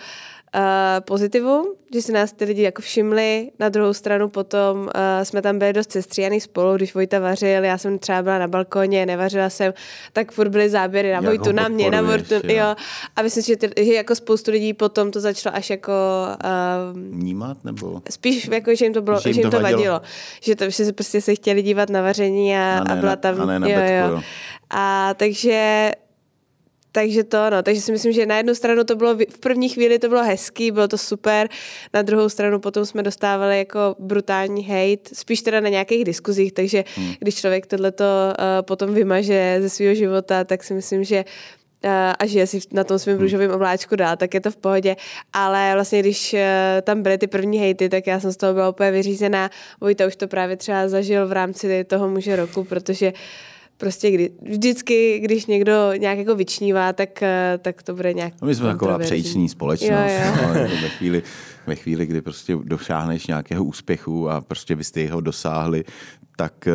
uh, pozitivu, že si nás ty lidi jako všimli. Na druhou stranu potom uh, jsme tam byli dost sestříhaný spolu, když Vojta vařil, já jsem třeba byla na balkoně, nevařila jsem, tak furt byly záběry na Vojtu, na mě, na Vortu, jo. A myslím, že, ty, že jako spoustu lidí potom to začalo až jako... Uh, Vnímat nebo? Spíš jako, že jim to, bylo, že jim že jim to, to vadilo. vadilo. Že, to, že se prostě se chtěli dívat na vaření a, a, ne, a byla tam... A ne na jo, betku, jo. A takže... Takže to, no, takže si myslím, že na jednu stranu to bylo, v první chvíli to bylo hezký, bylo to super, na druhou stranu potom jsme dostávali jako brutální hejt, spíš teda na nějakých diskuzích, takže hmm. když člověk tohleto uh, potom vymaže ze svého života, tak si myslím, že a že si na tom svém růžovém obláčku dá, tak je to v pohodě. Ale vlastně, když tam byly ty první hejty, tak já jsem z toho byla úplně vyřízená. Vojta už to právě třeba zažil v rámci toho muže roku, protože prostě kdy, vždycky, když někdo nějak jako vyčnívá, tak, tak to bude nějak... No my jsme taková přejíční společnost, jo, jo. Ale ve, chvíli, ve chvíli, kdy prostě dosáhneš nějakého úspěchu a prostě vy jste jeho dosáhli, tak...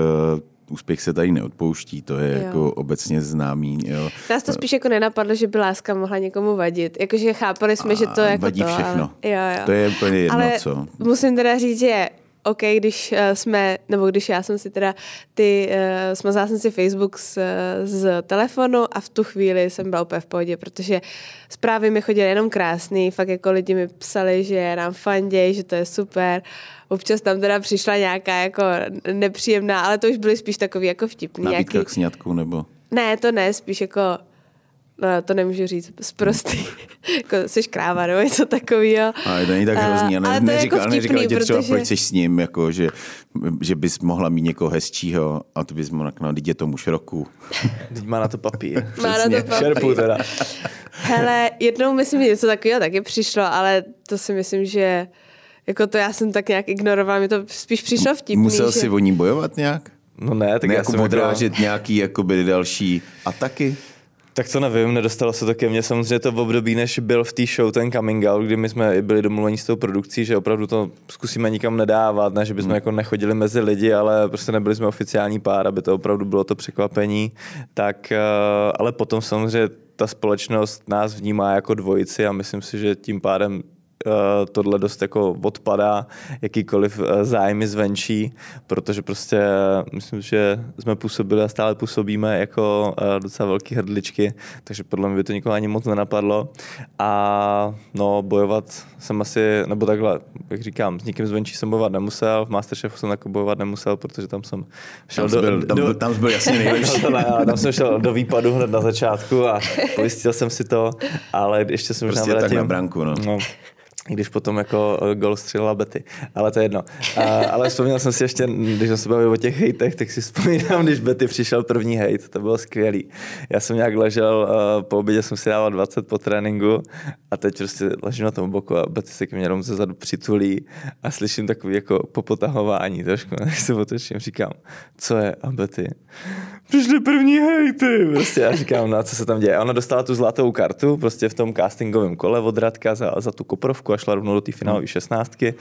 Úspěch se tady neodpouští, to je jo. jako obecně známý. Jo. Nás to spíš jako nenapadlo, že by láska mohla někomu vadit. Jakože chápali jsme, a že to jako vadí to. Vadí všechno. Ale... Jo, jo. To je úplně jedno, ale co. Musím teda říct, že OK, když jsme, nebo když já jsem si teda ty, uh, smazala jsem si Facebook z, z telefonu a v tu chvíli jsem byla úplně v pohodě, protože zprávy mi chodily jenom krásný, fakt jako lidi mi psali, že nám fanděj, že to je super. Občas tam teda přišla nějaká jako nepříjemná, ale to už byly spíš takový jako vtipný. Nabídka nějaký... k sňatku nebo? Ne, to ne, spíš jako... No, to nemůžu říct, zprostý. Jako, seš kráva, nebo něco takového. Ale to není tak hrozný. Ale to je jako vtipný, protože... třeba, proč jsi s ním, jako, že, že bys mohla mít někoho hezčího a ty bys mohla naknout, dítě tomu šroku. Má na to papír. Má na to papír. Šerpu teda. Hele, jednou myslím, že něco takového taky přišlo, ale to si myslím, že jako to já jsem tak nějak ignorovala, mi to spíš přišlo vtipný. Musel že... jsi o ní bojovat nějak? No ne, tak ne, já jako jsem... odrážet jako... nějaký jakoby, další ataky? Tak to nevím, nedostalo se to ke mně. Samozřejmě to v období, než byl v té show ten coming out, kdy my jsme byli domluveni s tou produkcí, že opravdu to zkusíme nikam nedávat, ne, že bychom hmm. jako nechodili mezi lidi, ale prostě nebyli jsme oficiální pár, aby to opravdu bylo to překvapení. Tak, ale potom samozřejmě ta společnost nás vnímá jako dvojici a myslím si, že tím pádem tohle dost jako odpadá jakýkoliv zájmy zvenčí, protože prostě myslím, že jsme působili a stále působíme jako docela velký hrdličky, takže podle mě by to nikoho ani moc nenapadlo. A no, bojovat jsem asi, nebo takhle, jak říkám, s nikým zvenčí jsem bojovat nemusel, v MasterChefu jsem jako bojovat nemusel, protože tam jsem šel tam do... Byl, tam, do, tam byl jasně nejlepší. tam, tam jsem šel do výpadu hned na začátku a pojistil jsem si to, ale ještě jsem prostě tak na branku, no. no Když potom jako gol střelila Bety. Ale to je jedno. A, ale vzpomněl jsem si ještě, když jsem se bavil o těch hejtech, tak si vzpomínám, když Bety přišel první hejt. To bylo skvělý. Já jsem nějak ležel, po obědě jsem si dával dvacet po tréninku a teď prostě ležím na tom boku a Bety se ke mně jenom ze zadu přitulí a slyším takový jako popotahování trošku. Než se otočím, říkám, co je? A Bety, přišli první hejty. Prostě já říkám, no a co se tam děje? A ona dostala tu zlatou kartu prostě v tom castingovém kole od Radka za, za tu koprovku a šla rovnou do té finálové šestnáctky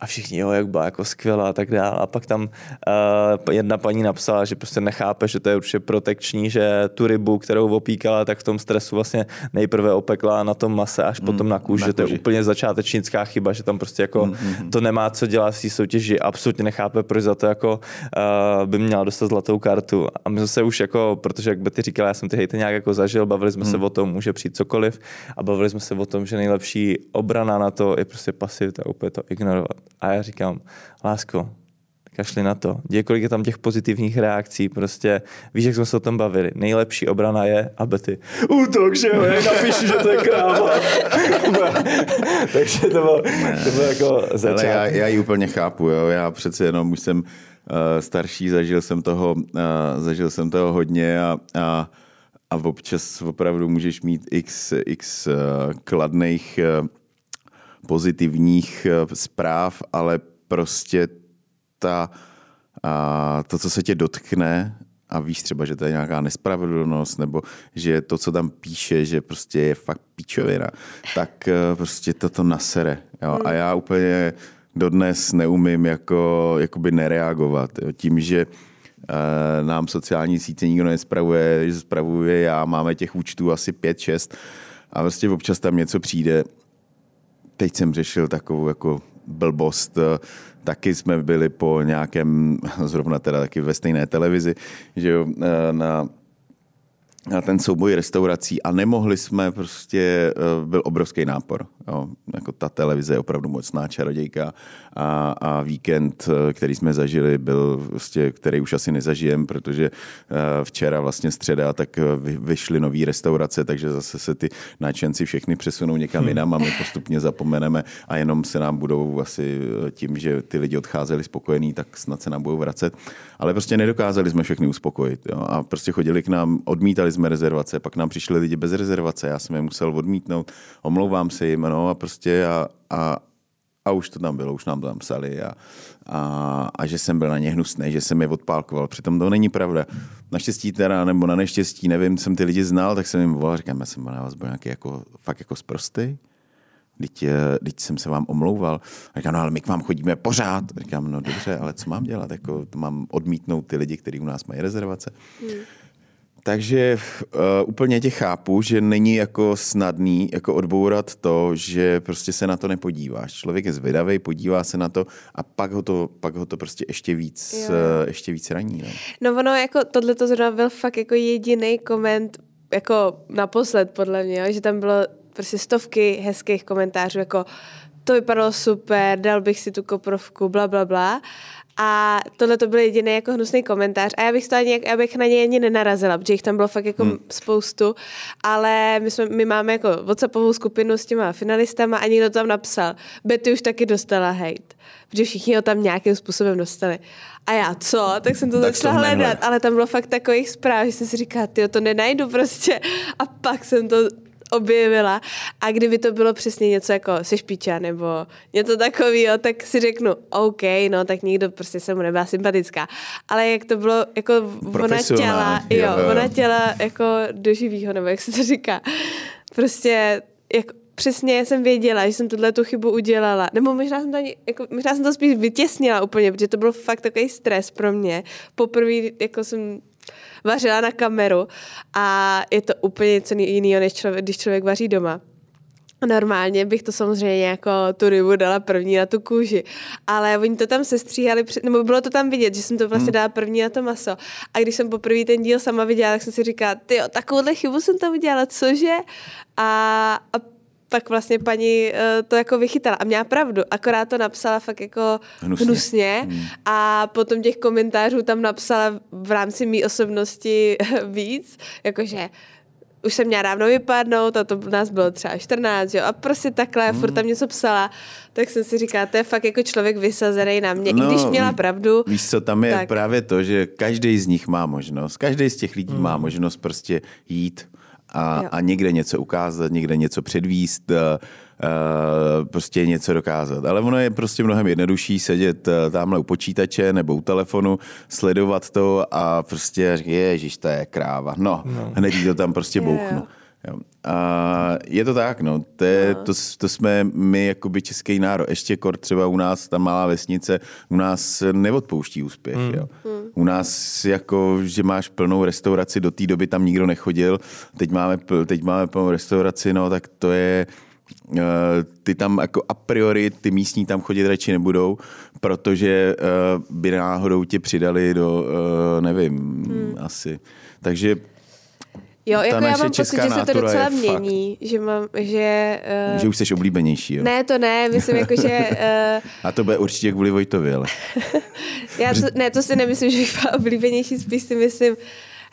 a všichni, jo, jak byla jako skvělá a tak dále. A pak tam uh, jedna paní napsala, že prostě nechápe, že to je určitě protekční, že tu rybu, kterou opíkala, tak v tom stresu vlastně nejprve opekla na tom mase, až mm, potom na kůži, že to je úplně začátečnická chyba, že tam prostě jako mm, mm, to nemá co dělat v té soutěži. Absolutně nechápe, proč za to jako uh, by měla dostat zlatou kartu. A my jsme se už jako, protože jak Bety říkala, já jsem ty hejty nějak jako zažil, bavili jsme mm. se o tom, může přijít cokoliv a bavili jsme se o tom, že nejlepší obrana na to je prostě pasivita, úplně to ignorovat. A já říkám, lásko, kašli na to. Děkuji, kolik je tam těch pozitivních reakcí, prostě víš, jak jsme se o tom bavili. Nejlepší obrana je, a Bety, útok, že jo, napíšu, že to je kráva. Takže to bylo, to bylo jako začátek. Já, já ji úplně chápu, jo, já přece jenom už jsem uh, starší, zažil jsem toho, uh, zažil jsem toho hodně a, a a občas opravdu můžeš mít x, x uh, kladných uh, pozitivních zpráv, ale prostě ta, a to, co se tě dotkne a víš třeba, že to je nějaká nespravedlnost nebo že to, co tam píše, že prostě je fakt píčovina, tak prostě toto nasere. Jo? A já úplně dodnes neumím jako, jakoby nereagovat. Jo? Tím, že e, nám sociální sítě nikdo nespravuje, že spravuje já, máme těch účtů asi pět šest a prostě občas tam něco přijde. Teď jsem řešil takovou jako blbost. Taky jsme byli po nějakém, zrovna teda taky ve stejné televizi, že jo, na, na ten souboj restaurací a nemohli jsme prostě, byl obrovský nápor. Jo. Jako ta televize je opravdu mocná čarodějka a, a víkend, který jsme zažili, byl prostě, který už asi nezažijem, protože včera vlastně středa, tak vyšly nový restaurace, takže zase se ty náčenci všechny přesunou někam jinam a my postupně zapomeneme a jenom se nám budou asi tím, že ty lidi odcházeli spokojení, tak snad se nám budou vracet. Ale prostě nedokázali jsme všechny uspokojit. Jo. A prostě chodili k nám, odmítali Dělali jsme rezervace, pak nám přišli lidi bez rezervace, já jsem je musel odmítnout, omlouvám se jim, no a prostě a, a, a už to tam bylo, už nám to tam psali a, a, a že jsem byl na ně hnusný, že jsem je odpálkoval, přitom to není pravda. Naštěstí teda, nebo na neštěstí, nevím, jsem ty lidi znal, tak jsem jim volal, říkám, já jsem na vás byl nějaký jako, fakt jako sprostý. Teď, teď jsem se vám omlouval. A říkám, no ale my k vám chodíme pořád. A říkám, no dobře, ale co mám dělat? Jako, to mám odmítnout ty lidi, kteří u nás mají rezervace. Hmm. Takže uh, úplně tě chápu, že není jako snadný jako odbourat to, že prostě se na to nepodíváš. Člověk je zvědavý, podívá se na to a pak ho to, pak ho to prostě ještě víc, uh, ještě víc raní. Ne? No ono, jako tohleto zrovna byl fakt jako jediný koment, jako naposled podle mě, že tam bylo prostě stovky hezkých komentářů, jako to vypadalo super, dal bych si tu koprovku, bla, bla, bla. A tohle to byl jediný jako hnusný komentář. A já bych, to ani, já bych na něj ani nenarazila, protože jich tam bylo fakt jako hmm. spoustu. Ale my, jsme, my máme jako WhatsAppovou skupinu s těma finalistama a někdo tam napsal. Bety už taky dostala hejt, protože všichni ho tam nějakým způsobem dostali. A já co? Tak jsem to tak začala hledat. Nehle. Ale tam bylo fakt takových zpráv, že jsem si říkala, tyjo, to nenajdu prostě. A pak jsem to objevila. A kdyby to bylo přesně něco jako se špiča nebo něco takového, tak si řeknu OK, no tak nikdo prostě se mu nebyla sympatická. Ale jak to bylo jako ona těla, jo, jo, ona těla jako do živýho, nebo jak se to říká. Prostě jako přesně jsem věděla, že jsem tuhle tu chybu udělala. Nebo možná jsem to, ani, jako, možná jsem to spíš vytěsnila úplně, protože to byl fakt takový stres pro mě. Poprvé jako jsem vařila na kameru a je to úplně něco jiného, než člověk, když člověk vaří doma. Normálně bych to samozřejmě jako tu rybu dala první na tu kůži, ale oni to tam sestříhali, nebo bylo to tam vidět, že jsem to vlastně dala první na to maso. A když jsem poprvé ten díl sama viděla, tak jsem si říkala, tyjo, takovouhle chybu jsem tam udělala, cože? A, a pak vlastně paní to jako vychytala a měla pravdu, akorát to napsala fakt jako hnusně, hnusně. Hmm. A potom těch komentářů tam napsala v rámci mý osobnosti víc, jakože už jsem měla dávno vypadnout a to nás bylo třeba čtrnáct, jo, a prostě takhle, hmm. furt tam něco psala, tak jsem si říkala, to je fakt jako člověk vysazený na mě, no, i když měla pravdu. Víš co, tam je tak právě to, že každý z nich má možnost, každý z těch lidí hmm. má možnost prostě jít A, a někde něco ukázat, někde něco předvíst, uh, uh, prostě něco dokázat. Ale ono je prostě mnohem jednodušší sedět uh, tamhle u počítače nebo u telefonu, sledovat to a prostě říct, ježiš, to je kráva. No, no. Hned to tam prostě bouchnu. Jo. A je to tak, no. To, je, to, to jsme my, jakoby český národ. Ještě kor třeba u nás, ta malá vesnice, u nás neodpouští úspěch. Hmm. Jo. Hmm. U nás, jako, že máš plnou restauraci, do té doby tam nikdo nechodil. Teď máme, teď máme plnou restauraci, no, tak to je... Ty tam jako a priori, ty místní tam chodit radši nebudou, protože by náhodou tě přidali do, nevím, hmm. asi. Takže... Jo, ta jako já mám pocit, že se to docela mění, fakt, že mám, že... Uh... Že už jsi oblíbenější, jo? Ne, to ne, myslím jako, že... Uh... A to bude určitě kvůli Vojtovi, ale... já to, ne, to si nemyslím, že bych byla oblíbenější, spíš si myslím...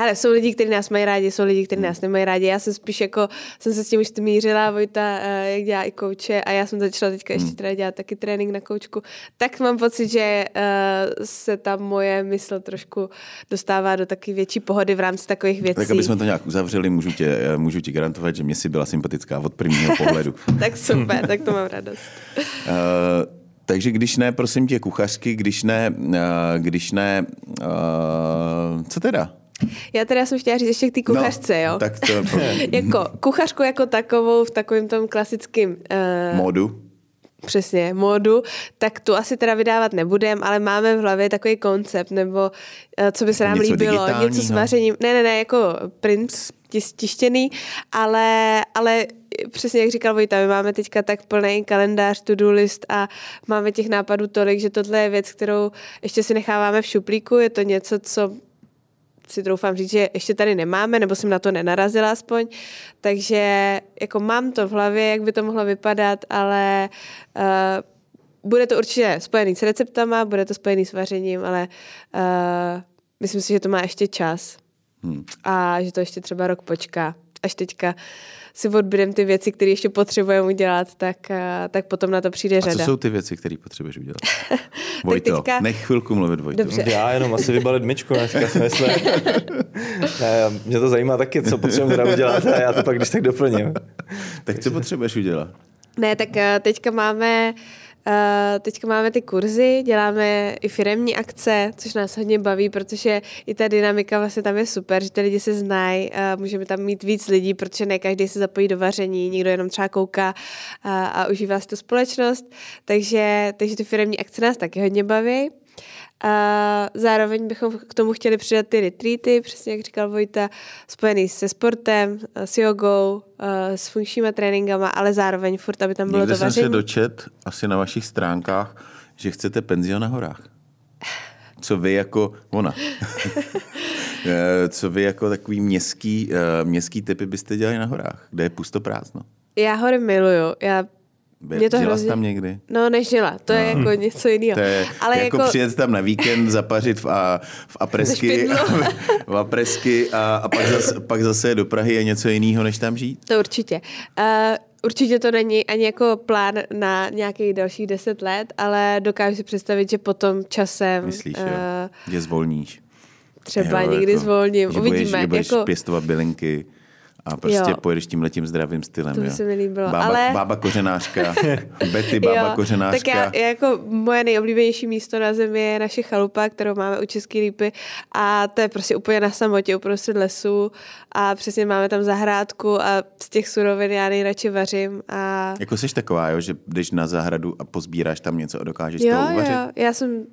Ale jsou lidi, kteří nás mají rádi, jsou lidi, kteří nás nemají rádi. Já jsem spíš jako, jsem se s tím už mířila, Vojta, jak dělá i kouče, a já jsem začala teďka ještě teda dělat taky trénink na koučku, tak mám pocit, že se tam moje mysl trošku dostává do taky větší pohody v rámci takových věcí. Tak abychom to nějak uzavřeli, můžu ti můžu tě garantovat, že mě si byla sympatická od prvního pohledu. Tak super, tak to mám radost. uh... Takže když ne, prosím tě, kuchařky, když ne, uh, když ne, uh, co teda? Já teda jsem chtěla říct ještě k té kuchařce, no, jo? Tak to jako kuchařku jako takovou v takovém tom klasickém... Uh, módu. Přesně, módu, tak tu asi teda vydávat nebudem, ale máme v hlavě takový koncept, nebo uh, co by se nám něco líbilo, něco s vařením, ne, ne, ne, jako princ tištěný, ale... ale přesně jak říkal Vojta, my máme teďka tak plný kalendář, to-do list a máme těch nápadů tolik, že tohle je věc, kterou ještě si necháváme v šuplíku. Je to něco, co si troufám říct, že ještě tady nemáme, nebo jsem na to nenarazila aspoň. Takže jako mám to v hlavě, jak by to mohlo vypadat, ale uh, bude to určitě spojený s receptama, bude to spojený s vařením, ale uh, myslím si, že to má ještě čas. Hmm. A že to ještě třeba rok počká. až teďka si odbydem ty věci, které ještě potřebujeme udělat, tak, tak potom na to přijde řada. A co jsou ty věci, které potřebuješ udělat? Vojto, teďka... nech chvilku mluvit, Vojto. Dobře. Já jenom asi vybalit myčku, dneska smysl. Mě to zajímá taky, co potřebujeme teda udělat a já to pak když tak doplním. Tak co potřebuješ udělat? Ne, tak teďka máme... Uh, teďka máme ty kurzy, děláme i firemní akce, což nás hodně baví, protože i ta dynamika vlastně tam je super, že ty lidi se znají, uh, můžeme tam mít víc lidí, protože ne každý se zapojí do vaření, někdo jenom třeba kouká uh, a užívá si tu společnost, takže, takže ty firemní akce nás taky hodně baví. A zároveň bychom k tomu chtěli přidat ty retreaty, přesně jak říkal Vojta, spojený se sportem, s jogou, s funkčníma tréninkama, ale zároveň furt, aby tam bylo to vaření. Někde jsem se dočet asi na vašich stránkách, že chcete penzion na horách. Co vy jako ona. Co vy jako takový městský, městský typy byste dělali na horách, kde je pusto prázdno. Já hory miluju, já Mě to žila hrozně... tam někdy? No, nežila. To no. je jako něco jiného. To je ale jako, jako přijet tam na víkend, zapařit v, a, v apresky, a, v apresky a, a pak, zase, pak zase do Prahy je něco jiného, než tam žít? To určitě. Uh, určitě to není ani jako plán na nějakých dalších deset let, ale dokážu si představit, že potom časem... Myslíš, uh, jo? Že zvolníš. Třeba jo, někdy jako, zvolním. Že budeš, Uvidíme. Že budeš jako... pěstovat bylinky. A prostě jo. pojedeš tímhletím zdravým stylem. To by se mi líbilo. Bába, ale... bába kořenářka. Bety bába jo, kořenářka. Tak já, jako moje nejoblíbenější místo na zemi je naše chalupa, kterou máme u Český Lípy. A to je prostě úplně na samotě, uprostřed lesu. A přesně máme tam zahrádku a z těch surovin já nejradši vařím. A... Jako jsi taková, jo? Že jdeš na zahradu a pozbíráš tam něco a dokážeš jo, toho uvařit? Jo, já jsem...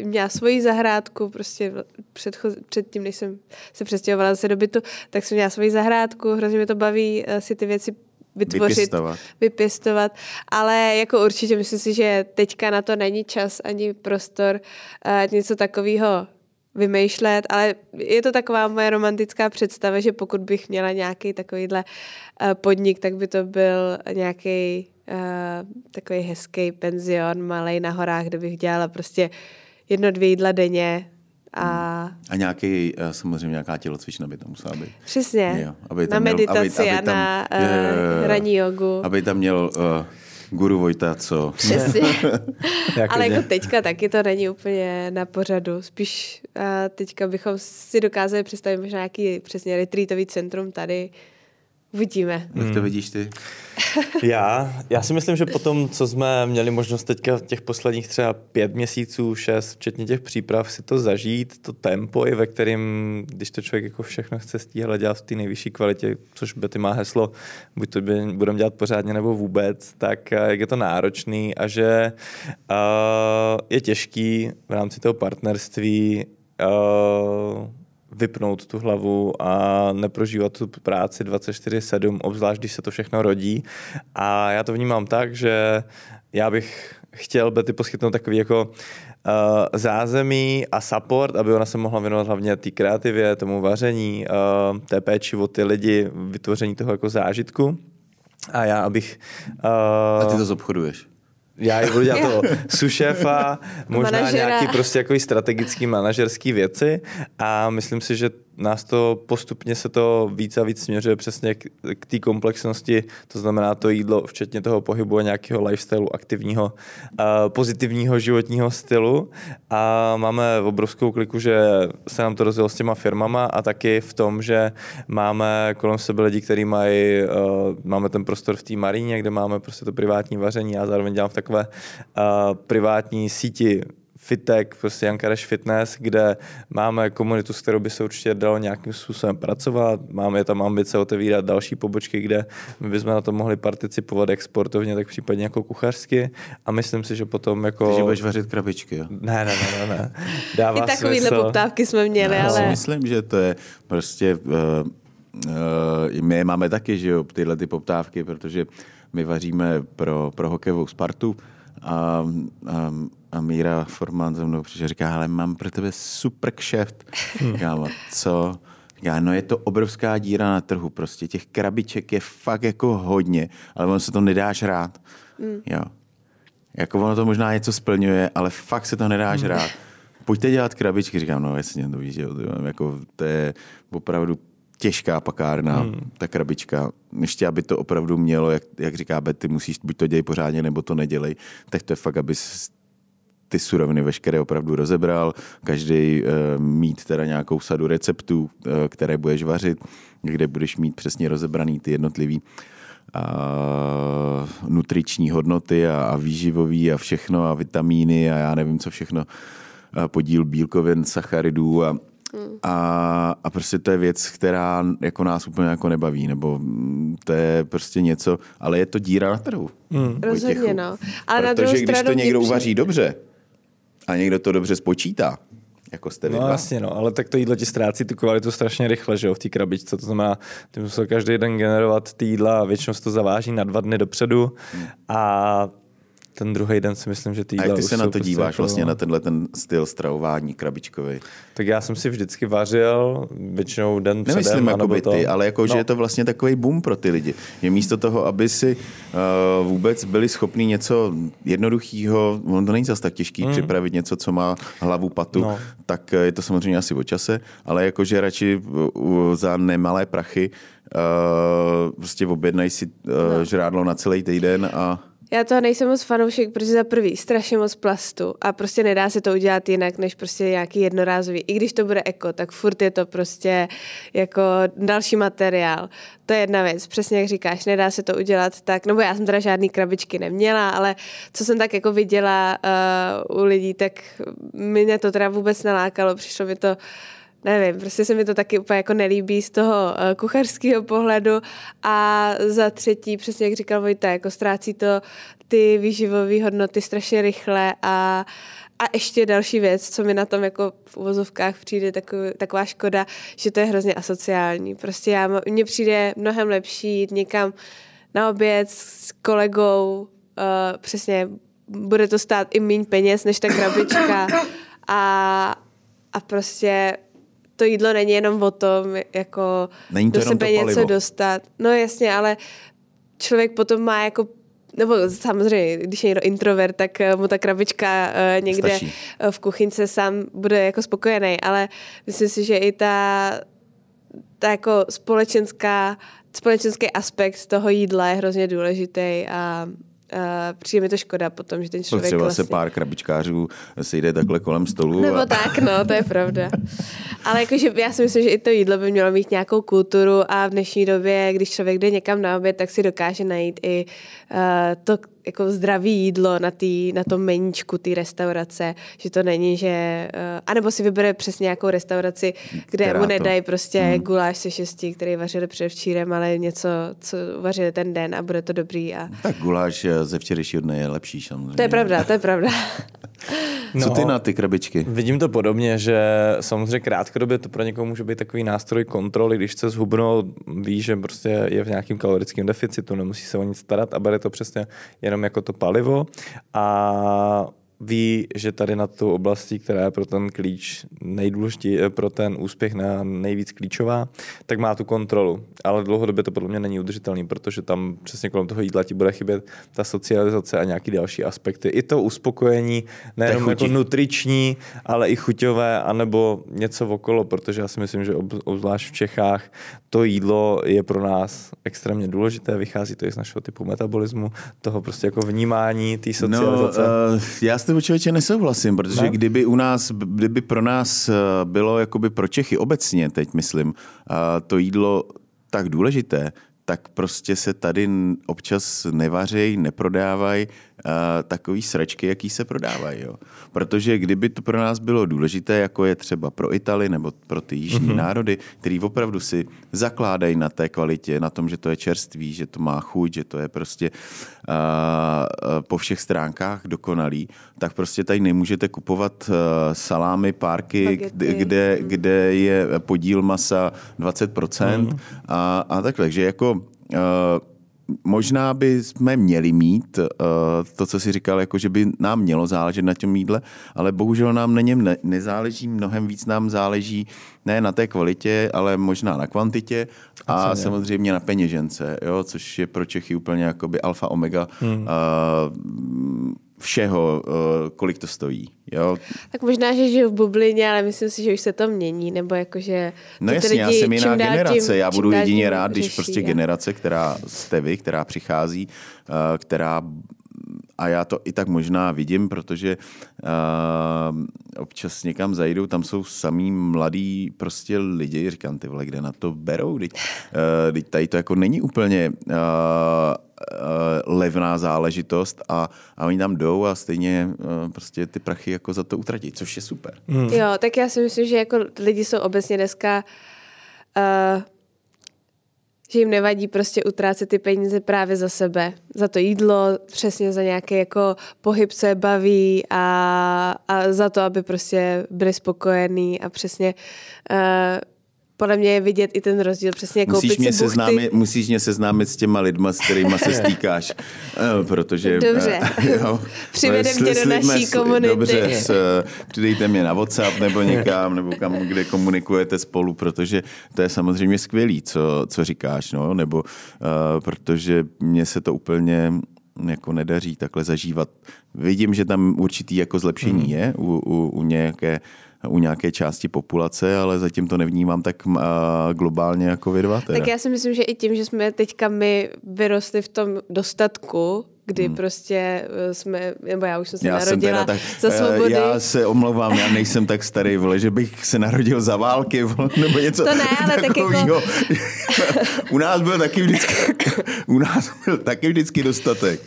Uh, měla svoji zahrádku, prostě předcho- předtím, než jsem se přestěhovala zase do bytu, tak jsem měla svoji zahrádku, hrozně mě to baví uh, si ty věci vytvořit, vypěstovat. vypěstovat, ale jako určitě myslím si, že teďka na to není čas ani prostor uh, něco takového vymýšlet, ale je to taková moje romantická představa, že pokud bych měla nějaký takovýhle uh, podnik, tak by to byl nějaký Uh, takový hezký penzion, malej na horách, kde bych dělala prostě jedno, dvě jídla denně. A, hmm. a nějaký, samozřejmě nějaká tělocvična by tam musela být. Přesně. Jo, aby tam na měl, meditaci aby, aby a tam, na uh, je, ranní jogu. Aby tam měl uh, guru Vojta, co? Přesně. Ale jako teďka taky to není úplně na pořadu. Spíš uh, teďka bychom si dokázali představit možná nějaký přesně retreatový centrum tady. Vidíme. Jak hmm. to vidíš ty? Já? Já si myslím, že po tom, co jsme měli možnost teďka těch posledních třeba pět měsíců, šest, včetně těch příprav, si to zažít, to tempo i ve kterým, když to člověk jako všechno chce stíhat dělat v té nejvyšší kvalitě, což Bety má heslo, buď to budeme dělat pořádně nebo vůbec, tak jak je to náročný a že uh, je těžký v rámci toho partnerství uh, vypnout tu hlavu a neprožívat tu práci dvacet čtyři sedm, obzvlášť, když se to všechno rodí. A já to vnímám tak, že já bych chtěl Bety poskytnout takový jako uh, zázemí a support, aby ona se mohla věnovat hlavně té kreativě, tomu vaření, uh, té péči o ty lidi, vytvoření toho jako zážitku. A já abych... Uh, a ty to zobchoduješ? Já ji budu dělat toho sušefa, možná manažera. Nějaký prostě jako strategický manažerský věci a myslím si, že nás to postupně se to víc a víc směřuje přesně k, k té komplexnosti, to znamená to jídlo, včetně toho pohybu a nějakého lifestyle, aktivního, uh, pozitivního životního stylu a máme obrovskou kliku, že se nám to rozjelo s těma firmama a taky v tom, že máme kolem sebe lidi, který mají, uh, máme ten prostor v té Maríně, kde máme prostě to privátní vaření a zároveň dělám v takové uh, privátní síti fitek, prostě Jankareš Fitness, kde máme komunitu, s kterou by se určitě dalo nějakým způsobem pracovat. Máme tam ambice otevírat další pobočky, kde my bychom na to mohli participovat jak sportovně, tak případně jako kuchařsky. A myslím si, že potom jako... Takže budeš vařit krabičky, jo? Ne, ne, ne, ne. ne. Dává smysl. I takovýhle poptávky jsme měli, no, ale... Já si myslím, že to je prostě... Uh, uh, my máme taky, že jo, tyhle ty poptávky, protože my vaříme pro, pro hokejovou Spartu a... Um, A Míra Forman za mnou přišel a říká, hele, mám pro tebe super kšeft. Hmm. Říkám, co? Říká, no je to obrovská díra na trhu prostě. Těch krabiček je fakt jako hodně, ale ono se to nedá žrát. Hmm. Jo. Jako ono to možná něco splňuje, ale fakt se to nedá žrát. Hmm. Pojďte dělat krabičky. Říkám, no jasně, to víš, jo. Jako to je opravdu těžká pakárna, hmm. ta krabička, ještě aby to opravdu mělo, jak, jak říká Bety, musíš buď to děj pořádně, nebo to nedělej, tak to je fakt, aby ty suroviny veškeré opravdu rozebral, každý uh, mít teda nějakou sadu receptů, uh, které budeš vařit, kde budeš mít přesně rozebraný ty jednotlivý a nutriční hodnoty a, a výživový a všechno a vitamíny a já nevím co všechno, podíl bílkovin, sacharidů a Hmm. A, a prostě to je věc, která jako nás úplně jako nebaví, nebo to je prostě něco, ale je to díra na trhu. Hmm. Rozhodně, no. Ale protože když to někdo uvaří dobře a někdo to dobře spočítá, jako jste vy. No vlastně, no, ale tak to jídlo ti ztrácí tu kvalitu strašně rychle, že jo, v té krabičce. To znamená, ty musel každý den generovat ty jídla a většinou se to zaváží na dva dny dopředu hmm. a ten druhý den si myslím, že ty jídla. A jak ty se na to prostě díváš jako vlastně na tenhle ten styl stravování krabičkový? Tak já jsem si vždycky vařil, většinou den předem. Nemyslím jako by ty, ale jako, že no. je to vlastně takový boom pro ty lidi. Je místo toho, aby si uh, vůbec byli schopni něco jednoduchého, ono to není zas tak těžký mm. připravit něco, co má hlavu, patu, no. tak je to samozřejmě asi o čase, ale jakože radši za nemalé prachy uh, prostě objednají si uh, no. žrádlo na celý týden a... Já toho nejsem moc fanoušek, protože za prvý strašně moc plastu a prostě nedá se to udělat jinak, než prostě nějaký jednorázový. I když to bude eko, tak furt je to prostě jako další materiál. To je jedna věc, přesně jak říkáš, nedá se to udělat tak, no bo já jsem teda žádný krabičky neměla, ale co jsem tak jako viděla uh, u lidí, tak mě to teda vůbec nalákalo, přišlo mi to nevím, prostě se mi to taky úplně jako nelíbí z toho kuchařského pohledu a za třetí, přesně jak říkal Vojta, jako ztrácí to ty výživové hodnoty strašně rychle a, a ještě další věc, co mi na tom jako v uvozovkách přijde takový, taková škoda, že to je hrozně asociální. Prostě já, mně přijde mnohem lepší jít někam na oběd s kolegou, uh, přesně bude to stát i méně peněz než ta krabička a, a prostě to jídlo není jenom o tom, jako do sebe něco palivo. Dostat. No jasně, ale člověk potom má jako, nebo samozřejmě, když je někdo introvert, tak mu ta krabička uh, někde stačí. V kuchyňce sám bude jako spokojený, ale myslím si, že i ta, ta jako společenská, společenský aspekt toho jídla je hrozně důležitý a Uh, přijde mi to škoda potom, že ten člověk třeba vlastně... se pár krabičkářů sejde takhle kolem stolu. Nebo a... tak, no, to je pravda. Ale jakože já si myslím, že i to jídlo by mělo mít nějakou kulturu a v dnešní době, když člověk jde někam na oběd, tak si dokáže najít i uh, to jako zdravé jídlo na, tý, na tom meníčku té restaurace, že to není, že... Uh, anebo si vybere přesně nějakou restauraci, kde která mu nedají prostě hmm. guláš se šestí, který vařili předevčírem, ale něco, co vařili ten den a bude to dobrý. A... Tak guláš ze včerejšího dne je lepší samozřejmě. To je pravda, to je pravda. No, co ty na ty krabičky? Vidím to podobně, že samozřejmě krátkodobě to pro někoho může být takový nástroj kontroly, když chce zhubnout, ví, že prostě je v nějakým kalorickém deficitu, nemusí se o nic starat a bere to přesně jenom jako to palivo a ví, že tady na tu oblastí, která je pro ten klíč nejdůležitější, pro ten úspěch na nejvíc klíčová, tak má tu kontrolu. Ale dlouhodobě to podle mě není udržitelný, protože tam přesně kolem toho jídla ti bude chybět ta socializace a nějaký další aspekty. I to uspokojení, nejenom jako nutriční, ale i chuťové, anebo něco okolo, protože já si myslím, že obzvlášť v Čechách to jídlo je pro nás extrémně důležité, vychází to i z našeho typu metabolismu, toho prostě jako vnímání, té socializace. No, uh, já s tebou člověče nesouhlasím, protože ne? kdyby u nás, kdyby pro nás bylo jakoby pro Čechy obecně, teď myslím, to jídlo tak důležité, tak prostě se tady občas nevařejí, neprodávají takový sračky, jaký se prodávají. Jo. Protože kdyby to pro nás bylo důležité, jako je třeba pro Itali nebo pro ty jižní mm-hmm. národy, který opravdu si zakládají na té kvalitě, na tom, že to je čerstvý, že to má chuť, že to je prostě uh, po všech stránkách dokonalý, tak prostě tady nemůžete kupovat uh, salámy, párky, kde, kde, kde je podíl masa dvacet procent mm-hmm. a, a takhle. Takže jako... Uh, možná by jsme měli mít uh, to, co jsi říkal, jako, že by nám mělo záležet na tom jídle, ale bohužel nám na něm ne- nezáleží, mnohem víc nám záleží ne na té kvalitě, ale možná na kvantitě a Asim, samozřejmě je. Na peněžence, jo, což je pro Čechy úplně jakoby alfa omega hmm. uh, všeho, kolik to stojí. Jo? Tak možná, že žiju v bublině, ale myslím si, že už se to mění, nebo jakože... No jasně, já jsem jiná generace, tím, já budu jedině rád, když řeší, prostě já. generace, která jste vy, která přichází, která... A já to i tak možná vidím, protože uh, občas někam zajdou, tam jsou samý mladí prostě lidi, říkám, ty vole, kde na to berou, teď uh, tady to jako není úplně uh, uh, levná záležitost a, a oni tam jdou a stejně uh, prostě ty prachy jako za to utratí, což je super. Hmm. Jo, tak já si myslím, že jako lidi jsou obecně dneska... Uh, že jim nevadí prostě utrácet ty peníze právě za sebe, za to jídlo, přesně za nějaký jako pohyb, co je baví a, a za to, aby prostě byli spokojení a přesně uh, podle mě je vidět i ten rozdíl, přesně koupit musíš si mě seznámit, musíš mě seznámit s těma lidma, s kterýma se stýkáš, protože... Dobře, jo, přivedem tě do naší komunity. Dobře, s, přidejte mě na WhatsApp nebo někam, nebo kam, kde komunikujete spolu, protože to je samozřejmě skvělý, co, co říkáš, no, nebo uh, protože mě se to úplně... jako nedaří takhle zažívat. Vidím, že tam určitý jako zlepšení je u, u, u, nějaké, u nějaké části populace, ale zatím to nevnímám tak uh, globálně jako vy dva. Teda. Tak já si myslím, že i tím, že jsme teďka my vyrostli v tom dostatku, kdy hmm. prostě jsme, nebo já už jsem se já narodila jsem tak, za svobody. Já se omlouvám, já nejsem tak starý, vole, že bych se narodil za války, vole, nebo něco to ne, ale takovýho. Tak jako... u nás byl taky vždycky, u nás byl taky vždycky dostatek,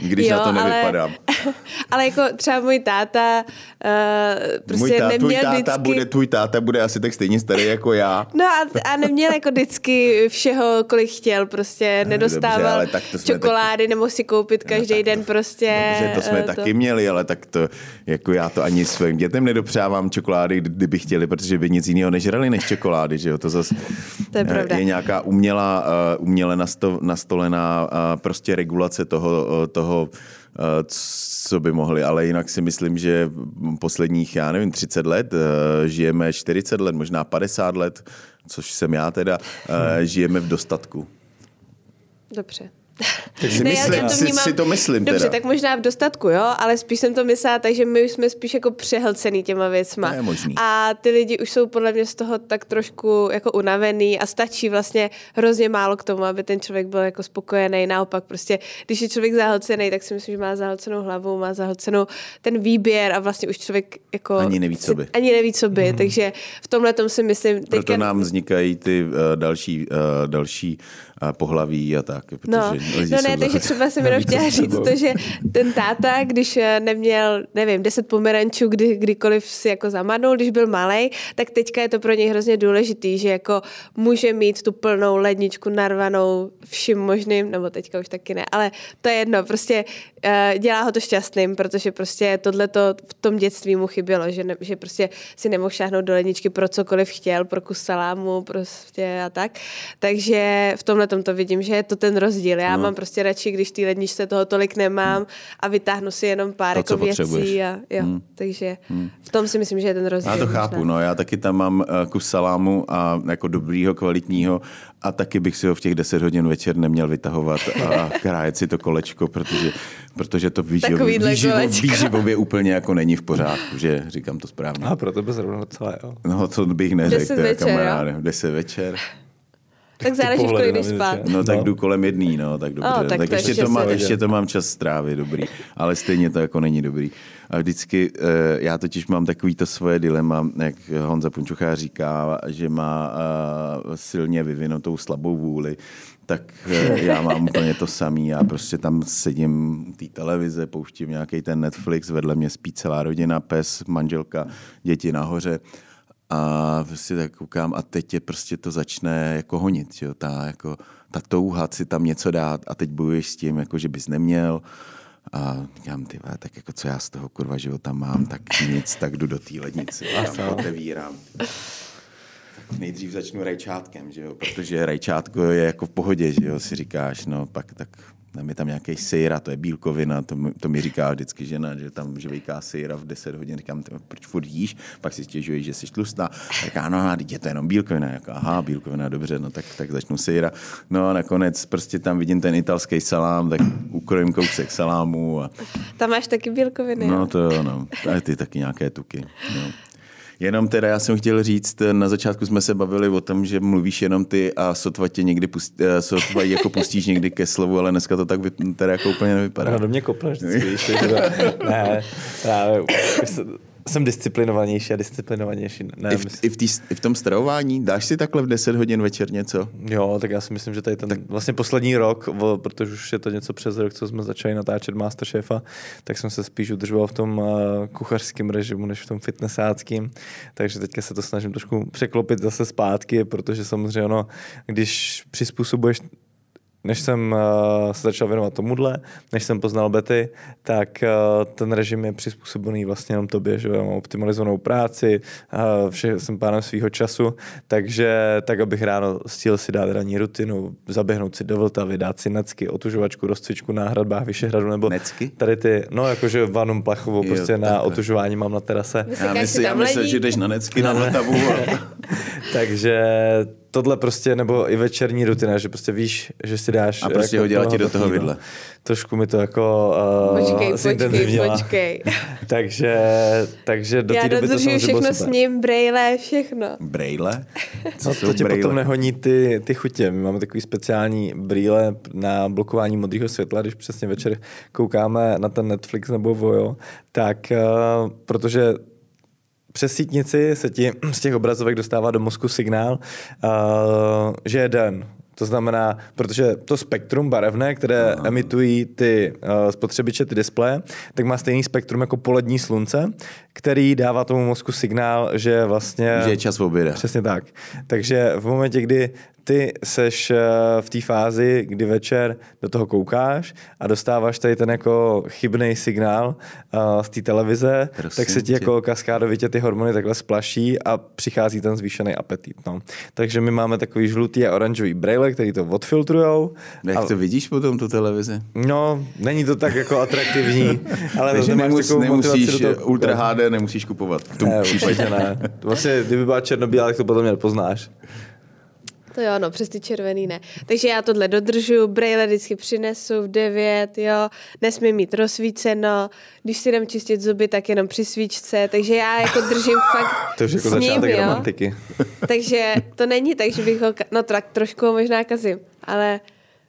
když jo, na to nevypadám. Ale, ale jako třeba můj táta uh, prostě můj tá, neměl tvůj táta vždycky... Bude, tvůj táta bude asi tak stejně starý jako já. No a, a neměl jako vždycky všeho, kolik chtěl, prostě nedostával ne, dobře, čokolády, taky... nebo si koupit každý no, den prostě... Dobře, to jsme to... taky měli, ale tak to, jako já to ani svým dětem nedopřávám čokolády, kdyby chtěli, protože by nic jiného nežrali než čokolády, že jo, to zase je, je nějaká umělá, uměle nasto, nastolená prostě regulace toho, toho, co by mohli, ale jinak si myslím, že posledních, já nevím, třicet let, žijeme čtyřicet let, možná padesát let, což jsem já teda, žijeme v dostatku. Dobře. Si, myslím, to vnímám, si, si to myslím dobře, teda. Tak možná v dostatku, jo, ale spíš jsem to myslela tak, že my už jsme spíš jako přehlcený těma věcma. A ty lidi už jsou podle mě z toho tak trošku jako unavený a stačí vlastně hrozně málo k tomu, aby ten člověk byl jako spokojený. Naopak prostě, když je člověk zahlcený, tak si myslím, že má zahlcenou hlavu, má zahlcenou ten výběr a vlastně už člověk jako... Ani neví, co by. Ani neví, co by, mm. takže v tomhle tom si myslím... Teďka... Proto nám vznikají ty uh, další, uh, další uh, pohlaví a tak, protože... No. No ne, takže třeba jsem jenom chtěla říct to, že ten táta, když neměl, nevím, deset pomerančů, kdy, kdykoliv si jako zamanul, když byl malej, tak teďka je to pro něj hrozně důležitý, že jako může mít tu plnou ledničku narvanou vším možným, nebo teďka už taky ne, ale to je jedno, prostě dělá ho to šťastným, protože prostě tohleto v tom dětství mu chybělo, že, ne, že prostě si nemohl šáhnout do ledničky pro cokoliv chtěl, pro kus salámu prostě a tak. Takže v tomhletom to vidím, že je to ten rozdíl. Já no. mám prostě radši, když v té ledničce toho tolik nemám no. a vytáhnu si jenom pár jako věcí. A, jo, hmm. Takže hmm. v tom si myslím, že je ten rozdíl. Já to chápu, možná. No, já taky tam mám kus salámu a jako dobrýho, kvalitního a taky bych si ho v těch deset hodin večer neměl vytahovat a krájet si to kolečko, protože, protože to výživově výživo, úplně jako není v pořádku, že říkám to správně. A proto by zrovna celé, jo. No, to bych neřekl, kamaráde. Deset večer. Tak záleží, kolik jdeš spát. No tak jdu kolem jedný, no, tak dobře. Oh, tak tak to ještě, to má, ještě to mám čas strávit, dobrý. Ale stejně to jako není dobrý. A vždycky, já totiž mám takový to svoje dilema, jak Honza Punčuchá říká, že má silně vyvinutou slabou vůli, tak já mám úplně to samý. Já prostě tam sedím u té televize, pouštím nějaký ten Netflix, vedle mě spí celá rodina, pes, manželka, děti nahoře. A prostě tak koukám a teď je prostě to začne jako honit, že jo? Ta, jako, ta touha si tam něco dát a teď bojuješ s tím, jako, že bys neměl a říkám, ty vole, tak jako co já z toho kurva života mám, tak nic, tak jdu do té lednice a tam otevírám. Nejdřív začnu rajčátkem, že jo? Protože rajčátko je jako v pohodě, že jo? Si říkáš, no pak tak tam je tam nějaký sejra, to je bílkovina, to, to mi říká vždycky žena, že tam že vejká sejra v deset hodin, říkám, proč furt jíš, pak si stěžuješ, že jsi tlustá, říká, no a teď je to jenom bílkovina, jako, aha, bílkovina, dobře, no tak, tak začnu sejra, no a nakonec prostě tam vidím ten italský salám, tak ukrojím kousek salámu. A... Tam máš taky bílkoviny. No to jo, no, a ty taky nějaké tuky, no. Jenom teda já jsem chtěl říct, na začátku jsme se bavili o tom, že mluvíš jenom ty a sotva tě někdy pustí, sotva jako pustíš někdy ke slovu, ale dneska to tak teda jako úplně nevypadá. No do mě kopneš vždycky, víš, takže ne, právě jsem disciplinovanější a disciplinovanější. Ne, I, v, i, v tý, I v tom stravování? Dáš si takhle v deset hodin večer něco? Jo, tak já si myslím, že tady ten tak... vlastně poslední rok, protože už je to něco přes rok, co jsme začali natáčet MasterChefa, tak jsem se spíš udržoval v tom kuchařském režimu, než v tom fitnessáckém. Takže teďka se to snažím trošku překlopit zase zpátky, protože samozřejmě no, když přizpůsobuješ. Než jsem uh, se začal věnovat tomuhle, než jsem poznal Bety, tak uh, ten režim je přizpůsobený vlastně jenom tobě, že mám optimalizovanou práci, uh, vše, jsem pánem svýho času, takže tak, abych ráno stihl si dát ranní rutinu, zaběhnout si do Vltavy, dát si necky, otužovačku, rozcvičku na Hradbách Vyšehradu, nebo necky? Tady ty, no jakože vanu Plachovou, jo, prostě na otužování mám na terase. Já myslím, já myslím, že jdeš na necky, na Vltavu. Takže... Tohle prostě, nebo i večerní rutina, že prostě víš, že si dáš... A prostě jako ho dělat ti do toho vidle. Trošku mi to jako... Uh, počkej, počkej, počkej. takže, takže do té doby to samozřejmě bylo super. Já dodržuji všechno s ním, brejle, všechno. Brejle? No, to ti potom nehoní ty, ty chutě. My máme takový speciální brýle na blokování modrého světla, když přesně večer koukáme na ten Netflix nebo Vojo, tak uh, protože... Přes sítnici se ti z těch obrazovek dostává do mozku signál, uh, že je den. To znamená, protože to spektrum barevné, které Aha. emitují ty uh, spotřebiče, ty displeje, tak má stejný spektrum jako polední slunce, který dává tomu mozku signál, že vlastně... Že je čas oběda. Přesně tak. Takže v momentě, kdy ty seš v té fázi, kdy večer do toho koukáš a dostáváš tady ten jako chybný signál uh, z té televize, Prosím tak se ti tě. jako kaskádovitě ty hormony takhle splaší a přichází ten zvýšený apetit. No. Takže my máme takový žlutý a oranžový brejle, který to odfiltrujou. Jak a... to vidíš potom tu televizi? No, není to tak jako atraktivní, ale to nemus, nemusíš do toho Ultra H D nemusíš kupovat. V tom ne, určitě ne. Vlastně, kdyby byla černobílá, tak to potom nepoznáš. To jo, no, přes ty červený ne. Takže já tohle dodržu, brejle vždycky přinesu v devět, jo, nesmím mít rozsvíceno, když si jdem čistit zuby, tak jenom při svíčce, takže já jako držím fakt to už jako s ním, začátek romantiky. Takže to není tak, že bych ho, no tak trošku ho možná kazím, ale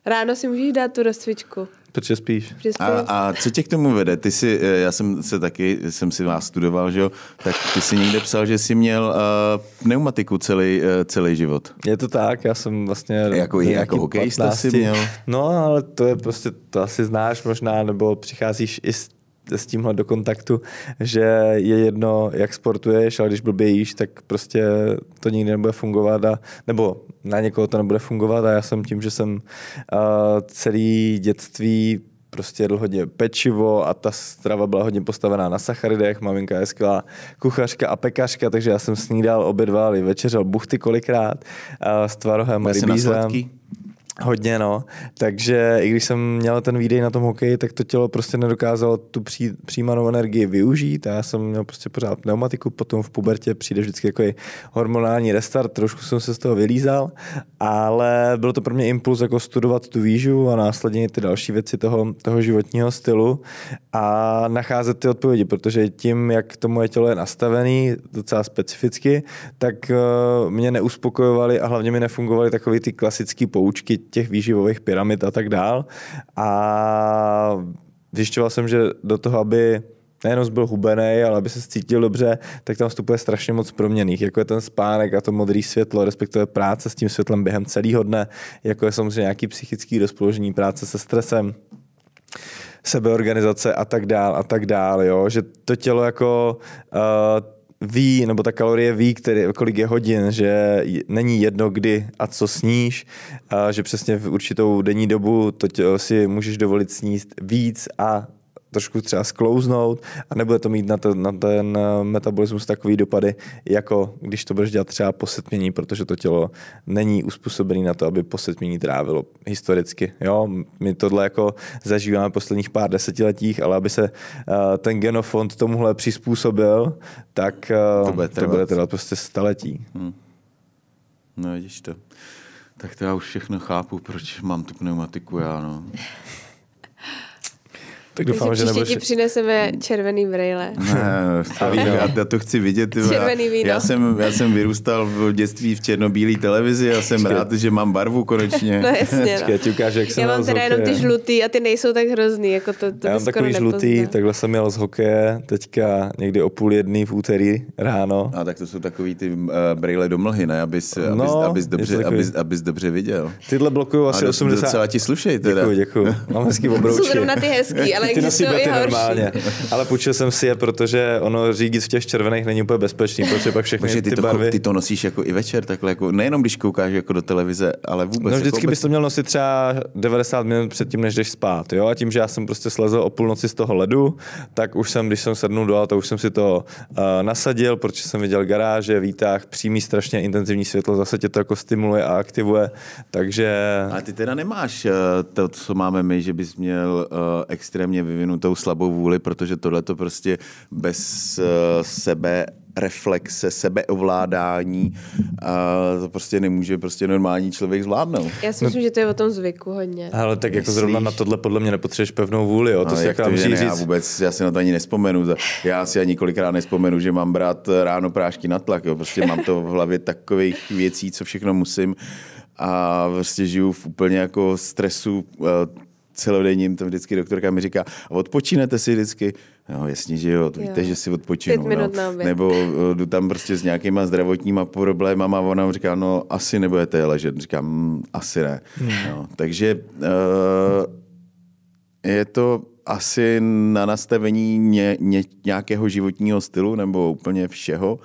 ráno si můžeš dát tu rozcvičku. Protože spíš. A, a co tě k tomu vede? Ty jsi, já jsem se taky, jsem si vás studoval, že jo? Tak ty jsi někde psal, že jsi měl uh, pneumatiku celý, uh, celý život. Je to tak, já jsem vlastně... Jako, jako hokejista jsi měl? No, ale to je prostě, to asi znáš možná, nebo přicházíš i s, s tímhle do kontaktu, že je jedno, jak sportuješ, ale když blbě jíš, tak prostě to nikdy nebude fungovat a, nebo... na někoho to nebude fungovat a já jsem tím, že jsem uh, celý dětství prostě jedl hodně pečivo a ta strava byla hodně postavená na sacharidech. Maminka je skvělá kuchařka a pekařka, takže já jsem snídal, obědval i večeřel buchty kolikrát uh, s tvarohem a rybízem. Hodně, no. Takže i když jsem měl ten výdej na tom hokeji, tak to tělo prostě nedokázalo tu při, přijímanou energii využít a já jsem měl prostě pořád pneumatiku, potom v pubertě přijde vždycky jako hormonální restart, trošku jsem se z toho vylízal, ale bylo to pro mě impuls jako studovat tu výživu a následně ty další věci toho, toho životního stylu a nacházet ty odpovědi, protože tím, jak to moje tělo je nastavené docela specificky, tak mě neuspokojovaly a hlavně mi nefungovaly takové ty klasické poučky těch výživových pyramid a tak dál. A zjišťoval jsem, že do toho, aby nejenom byl hubenej, ale aby se cítil dobře, tak tam vstupuje strašně moc proměnných. Jako je ten spánek a to modré světlo, respektive práce s tím světlem během celého dne, jako je samozřejmě nějaký psychický rozpoložení, práce se stresem, sebeorganizace a tak dál a tak dál. Jo? Že to tělo jako... Uh, ví, nebo ta kalorie ví, který, kolik je hodin, že není jedno kdy a co sníš, a že přesně v určitou denní dobu to tě, si můžeš dovolit sníst víc a trošku třeba sklouznout a nebude to mít na ten, na ten metabolismus takový dopady, jako když to budeš dělat třeba po setmění, protože to tělo není uspůsobené na to, aby po setmění trávilo historicky. Jo? My tohle jako zažíváme posledních pár desetiletích, ale aby se ten genofond tomuhle přizpůsobil, tak to bude trvat, to bude trvat prostě staletí. Hmm. No vidíš to. Tak to já už všechno chápu, proč mám tu pneumatiku já, no. Tak doufám, takže že nebudeš... ti přineseme červený brejle. Ne, já, já to chci vidět. Červený víno. Já, já, jsem, já jsem vyrůstal v dětství v černobílé televizi a jsem rád, že mám barvu konečně. No jasně, no. Ti ukážu, jak já mám teda hokeje. Jenom ty žlutý a ty nejsou tak hrozný. Jako to, to já mám takový nepoznal. Žlutý, takhle jsem jel z hokeje teďka někdy o půl jedný v úterý ráno. A tak to jsou takový ty uh, brejle do mlhy, ne? Abys, no, abys, abys, dobře, takový... abys, abys dobře viděl. Tyhle blokují asi osmdesát... Docela ti slušej teda. Děkuju, děkuju. Mám hezký obroučky. Ty nosí bety normálně, ale půjčil jsem si je, protože ono řídit v těch červených není úplně bezpečný, protože pak všechny Bože, ty, ty to, barvy... Ty to nosíš jako i večer takhle, jako, nejenom když koukáš jako do televize, ale vůbec. No vždycky jako bys to měl nosit třeba devadesát minut předtím, než jdeš spát, jo? A tím, že já jsem prostě slezl o půlnoci z toho ledu, tak už jsem, když jsem sednul do auta, už jsem si to uh, nasadil, protože jsem viděl garáže, výtah, přímý strašně intenzivní světlo, zase tě to jako stimuluje a aktivuje, takže... A ty teda nemáš uh, to, co máme my, že bys měl uh, extrém mě vyvinutou slabou vůli, protože tohle to prostě bez uh, sebe reflexe, sebeovládání a to prostě nemůže prostě normální člověk zvládnout. Já si myslím, no, že to je o tom zvyku hodně. Ale tak myslíš? Jako zrovna na tohle podle mě nepotřebuješ pevnou vůli, jo? To si jak to, říct. Ne, já vůbec, já si na to ani nespomenu. Já si ani kolikrát nespomenu, že mám brát ráno prášky na tlak, jo? Prostě mám to v hlavě takových věcí, co všechno musím a prostě žiju v úplně jako stresu uh, celodenním, tam vždycky doktorka mi říká, odpočínete si vždycky? No jasně, že jo, víte, jo. Že si odpočinu. No. Nebo jdu tam prostě s nějakýma zdravotníma problémama a ona říká, no asi nebudete ležet. Říkám, asi ne. Hmm. No, takže uh, je to asi na nastavení ně, ně, nějakého životního stylu nebo úplně všeho.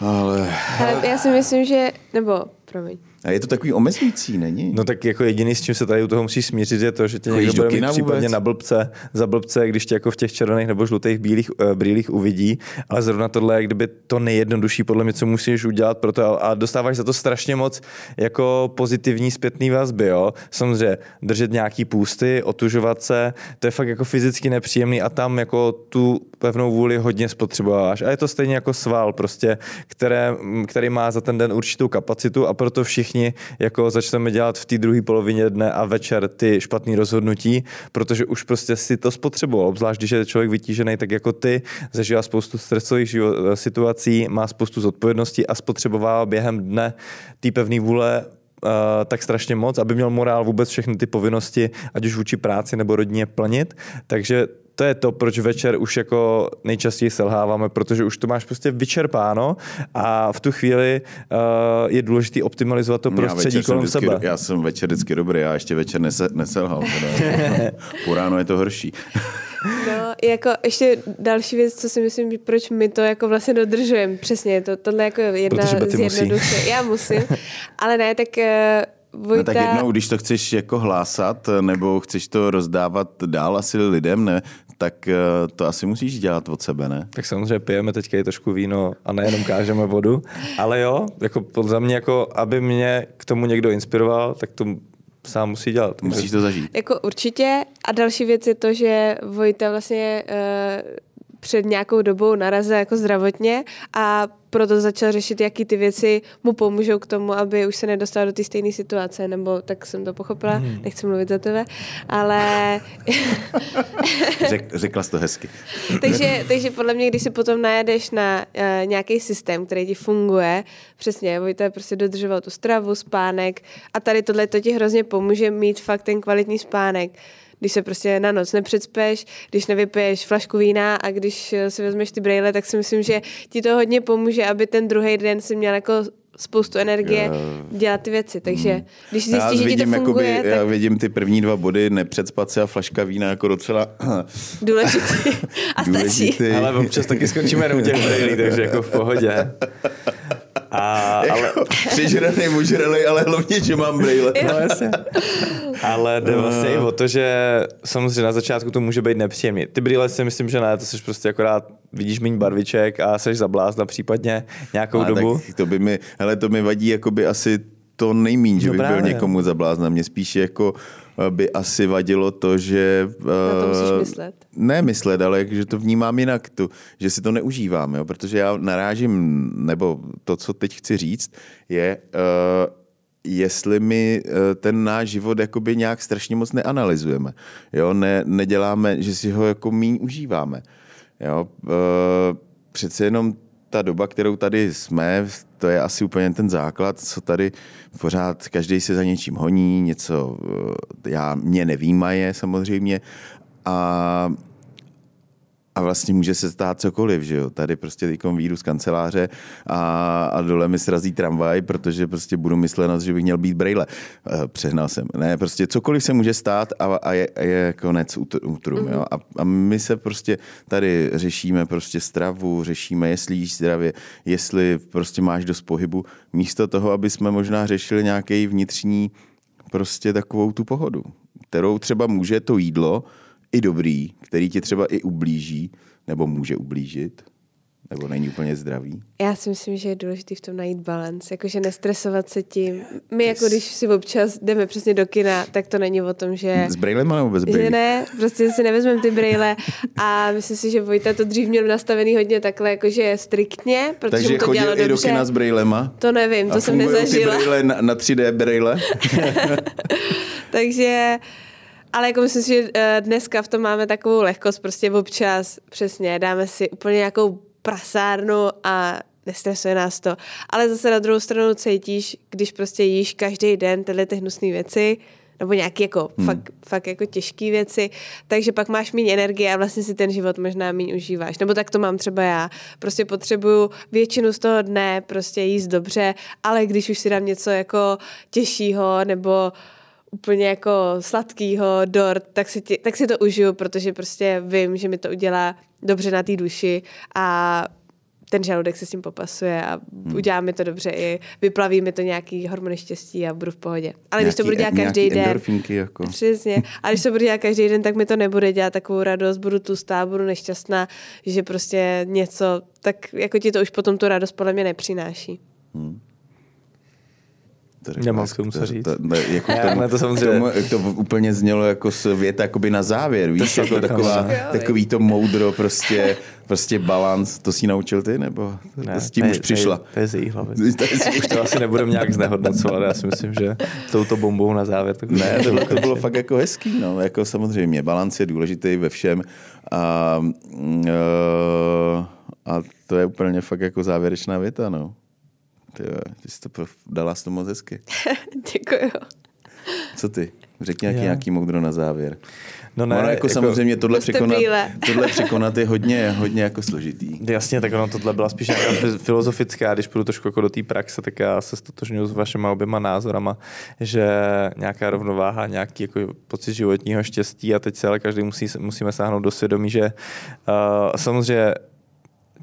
Ale... Ale já si myslím, že... Nebo, promiň. A je to takový omezující, není? No tak jako jediný, s čím se tady u toho musíš smířit, je to, že tě někdo bude mít případně na blbce, za blbce, když tě jako v těch červených nebo žlutých bílých uh, brýlích uvidí, ale zrovna tohle je kdyby to nejjednodušší podle mě, co musíš udělat pro to, a dostáváš za to strašně moc jako pozitivní zpětný vazby, jo. Samozřejmě držet nějaký půsty, otužovat se, to je fakt jako fyzicky nepříjemný a tam jako tu pevnou vůli hodně spotřebováváš. A je to stejně jako sval, prostě, které, který má za ten den určitou kapacitu a proto všichni jako začneme dělat v té druhé polovině dne a večer ty špatné rozhodnutí, protože už prostě si to spotřeboval. Obzvlášť, když je člověk vytížený, tak jako ty, zažívá spoustu stresových život, situací, má spoustu zodpovědností a spotřebovává během dne té pevné vůle uh, tak strašně moc, aby měl morál vůbec všechny ty povinnosti, ať už vůči práci nebo rodině plnit. Takže to je to, proč večer už jako nejčastěji selháváme, protože už to máš prostě vyčerpáno a v tu chvíli uh, je důležité optimalizovat to prostředí kolem vždycky, sebe. Já jsem večer vždycky dobrý, já ještě večer nese, neselhal. Po ráno je to horší. No, jako ještě další věc, co si myslím, proč my to jako vlastně dodržujeme. Přesně, to, tohle jako jedna z jednoduše. Já musím, ale ne, tak... Uh, Vojta... No tak jednou, když to chceš jako hlásat nebo chceš to rozdávat dál asi lidem, ne, tak to asi musíš dělat od sebe, ne? Tak samozřejmě pijeme teďka i trošku víno a nejenom kážeme vodu, ale jo, jako podle mě, jako aby mě k tomu někdo inspiroval, tak to sám musí dělat. Musíš to zažít. Jako určitě a další věc je to, že Vojta vlastně uh, před nějakou dobou narazil jako zdravotně a proto začal řešit, jaký ty věci mu pomůžou k tomu, aby už se nedostal do té stejné situace, nebo tak jsem to pochopila, hmm. Nechci mluvit za tebe, ale... Řek, řekla jsi to hezky. takže, takže podle mě, když si potom najedeš na uh, nějaký systém, který ti funguje, přesně, Vojta prostě dodržoval tu stravu, spánek a tady tohle to ti hrozně pomůže mít fakt ten kvalitní spánek. Když se prostě na noc nepředspeš, když nevypiješ flašku vína a když si vezmeš ty brejle, tak si myslím, že ti to hodně pomůže, aby ten druhý den si měl jako spoustu energie dělat ty věci. Takže když zjistíš, že ti to funguje... Jakoby, tak... Já vidím ty první dva body, nepředspat se a flaška vína jako docela... Důležitý. A stačí. Důležitý. Ale občas taky skončíme jenom těch brejlí, takže jako v pohodě. A, jako, ale... Přižranej, mužralej, ale hlavně, že mám brejle. No, jasně. Ale jde vlastně i o to, že samozřejmě na začátku to může být nepříjemný. Ty brýle si myslím, že ne, to jsi prostě akorát vidíš méně barviček a seš zablázna případně nějakou a dobu. Tak to by mi, hele, to mi vadí jakoby asi to nejmíň, že no, bych právě. Byl někomu zablázna. Mě spíš jako by asi vadilo to, že... Na to musíš myslet. Ne myslet, ale že to vnímám jinak, to, že si to neužívám, jo? Protože já narážím, nebo to, co teď chci říct, je, uh, jestli my uh, ten náš život jakoby nějak strašně moc neanalyzujeme. Jo? Ne, neděláme, že si ho jako míň užíváme. Jo? Uh, přece jenom ta doba, kterou tady jsme, to je asi úplně ten základ, co tady pořád každý se za něčím honí, něco já, mě nevýmaje samozřejmě a, a vlastně může se stát cokoliv, že jo. Tady prostě teďkom výjdu z kanceláře a, a dole mi srazí tramvaj, protože prostě budu myslet, že bych měl být brejle. Přehnal jsem. Ne, prostě cokoliv se může stát a, a, je, a je konec útrum, mm-hmm. jo. A, a my se prostě tady řešíme prostě stravu, řešíme, jestli jíš zdravě, jestli prostě máš dost pohybu. Místo toho, aby jsme možná řešili nějaký vnitřní prostě takovou tu pohodu, kterou třeba může to jídlo, i dobrý, který ti třeba i ublíží, nebo může ublížit, nebo není úplně zdravý. Já si myslím, že je důležitý v tom najít balans, jakože nestresovat se tím. My yes. jako když si občas jdeme přesně do kina, tak to není o tom, že... S brejlema nebo bez brejle? Ne, prostě si nevezmeme ty brejle a myslím si, že Vojta to dřív měl nastavený hodně takhle, jakože striktně, protože takže mu to dělalo dobře. Takže chodil i do kina s brejlema? To nevím, to jsem nezažila. A fungují ty brejle na, na tři dé brejle? Takže... Ale jako myslím si, že dneska v tom máme takovou lehkost, prostě občas přesně dáme si úplně nějakou prasárnu a nestresuje nás to. Ale zase na druhou stranu cítíš, když prostě jíš každý den tyhle ty hnusné věci, nebo nějaké jako hmm. fakt, fakt jako těžké věci, takže pak máš méně energie a vlastně si ten život možná méně užíváš. Nebo tak to mám třeba já. Prostě potřebuju většinu z toho dne prostě jíst dobře, ale když už si dám něco jako těžšího nebo úplně jako sladkýho, dort, tak si, tě, tak si to užiju, protože prostě vím, že mi to udělá dobře na té duši a ten žaludek se s tím popasuje a hmm. udělá mi to dobře i vyplaví mi to nějaký hormony štěstí a budu v pohodě. Ale nějaký, když to budu dělat každý den, jako. Přesně, ale když to budu dělat každý den, tak mi to nebude dělat takovou radost, budu tlustá, budu nešťastná, že prostě něco, tak jako ti to už potom tu radost podle mě nepřináší. Hmm. Nemám k tomu co říct. To, to, jako k, tomu, to k, tomu, k tomu úplně znělo jako věta jakoby na závěr, víš, to jako taková, takový to moudro, prostě, prostě balans. To jsi naučil ty, nebo ne, s tím ne, už přišla? To je z její hlavy. Už to asi nebudem nějak znehodnocovat, já si myslím, že touto bombou na závěr. To ne, to bylo, to bylo fakt jako hezký, no, jako samozřejmě, balans je důležitý ve všem a, a to je úplně fakt jako závěrečná věta, no. Ty jsi to dala s tomu moc hezky. Děkuju. Co ty? Řekni nějaký, nějaký moudro na závěr. No ne, ono jako, jako samozřejmě tohle překonat, tohle překonat je hodně, hodně jako složitý. Jasně, tak ono tohle byla spíš nějaká filozofická, když půjdu trošku jako do té praxe, tak já se ztotožňuji s vašima oběma názorama, že nějaká rovnováha, nějaký jako pocit životního štěstí a teď se ale každý musí, musíme sáhnout do svědomí, že uh, samozřejmě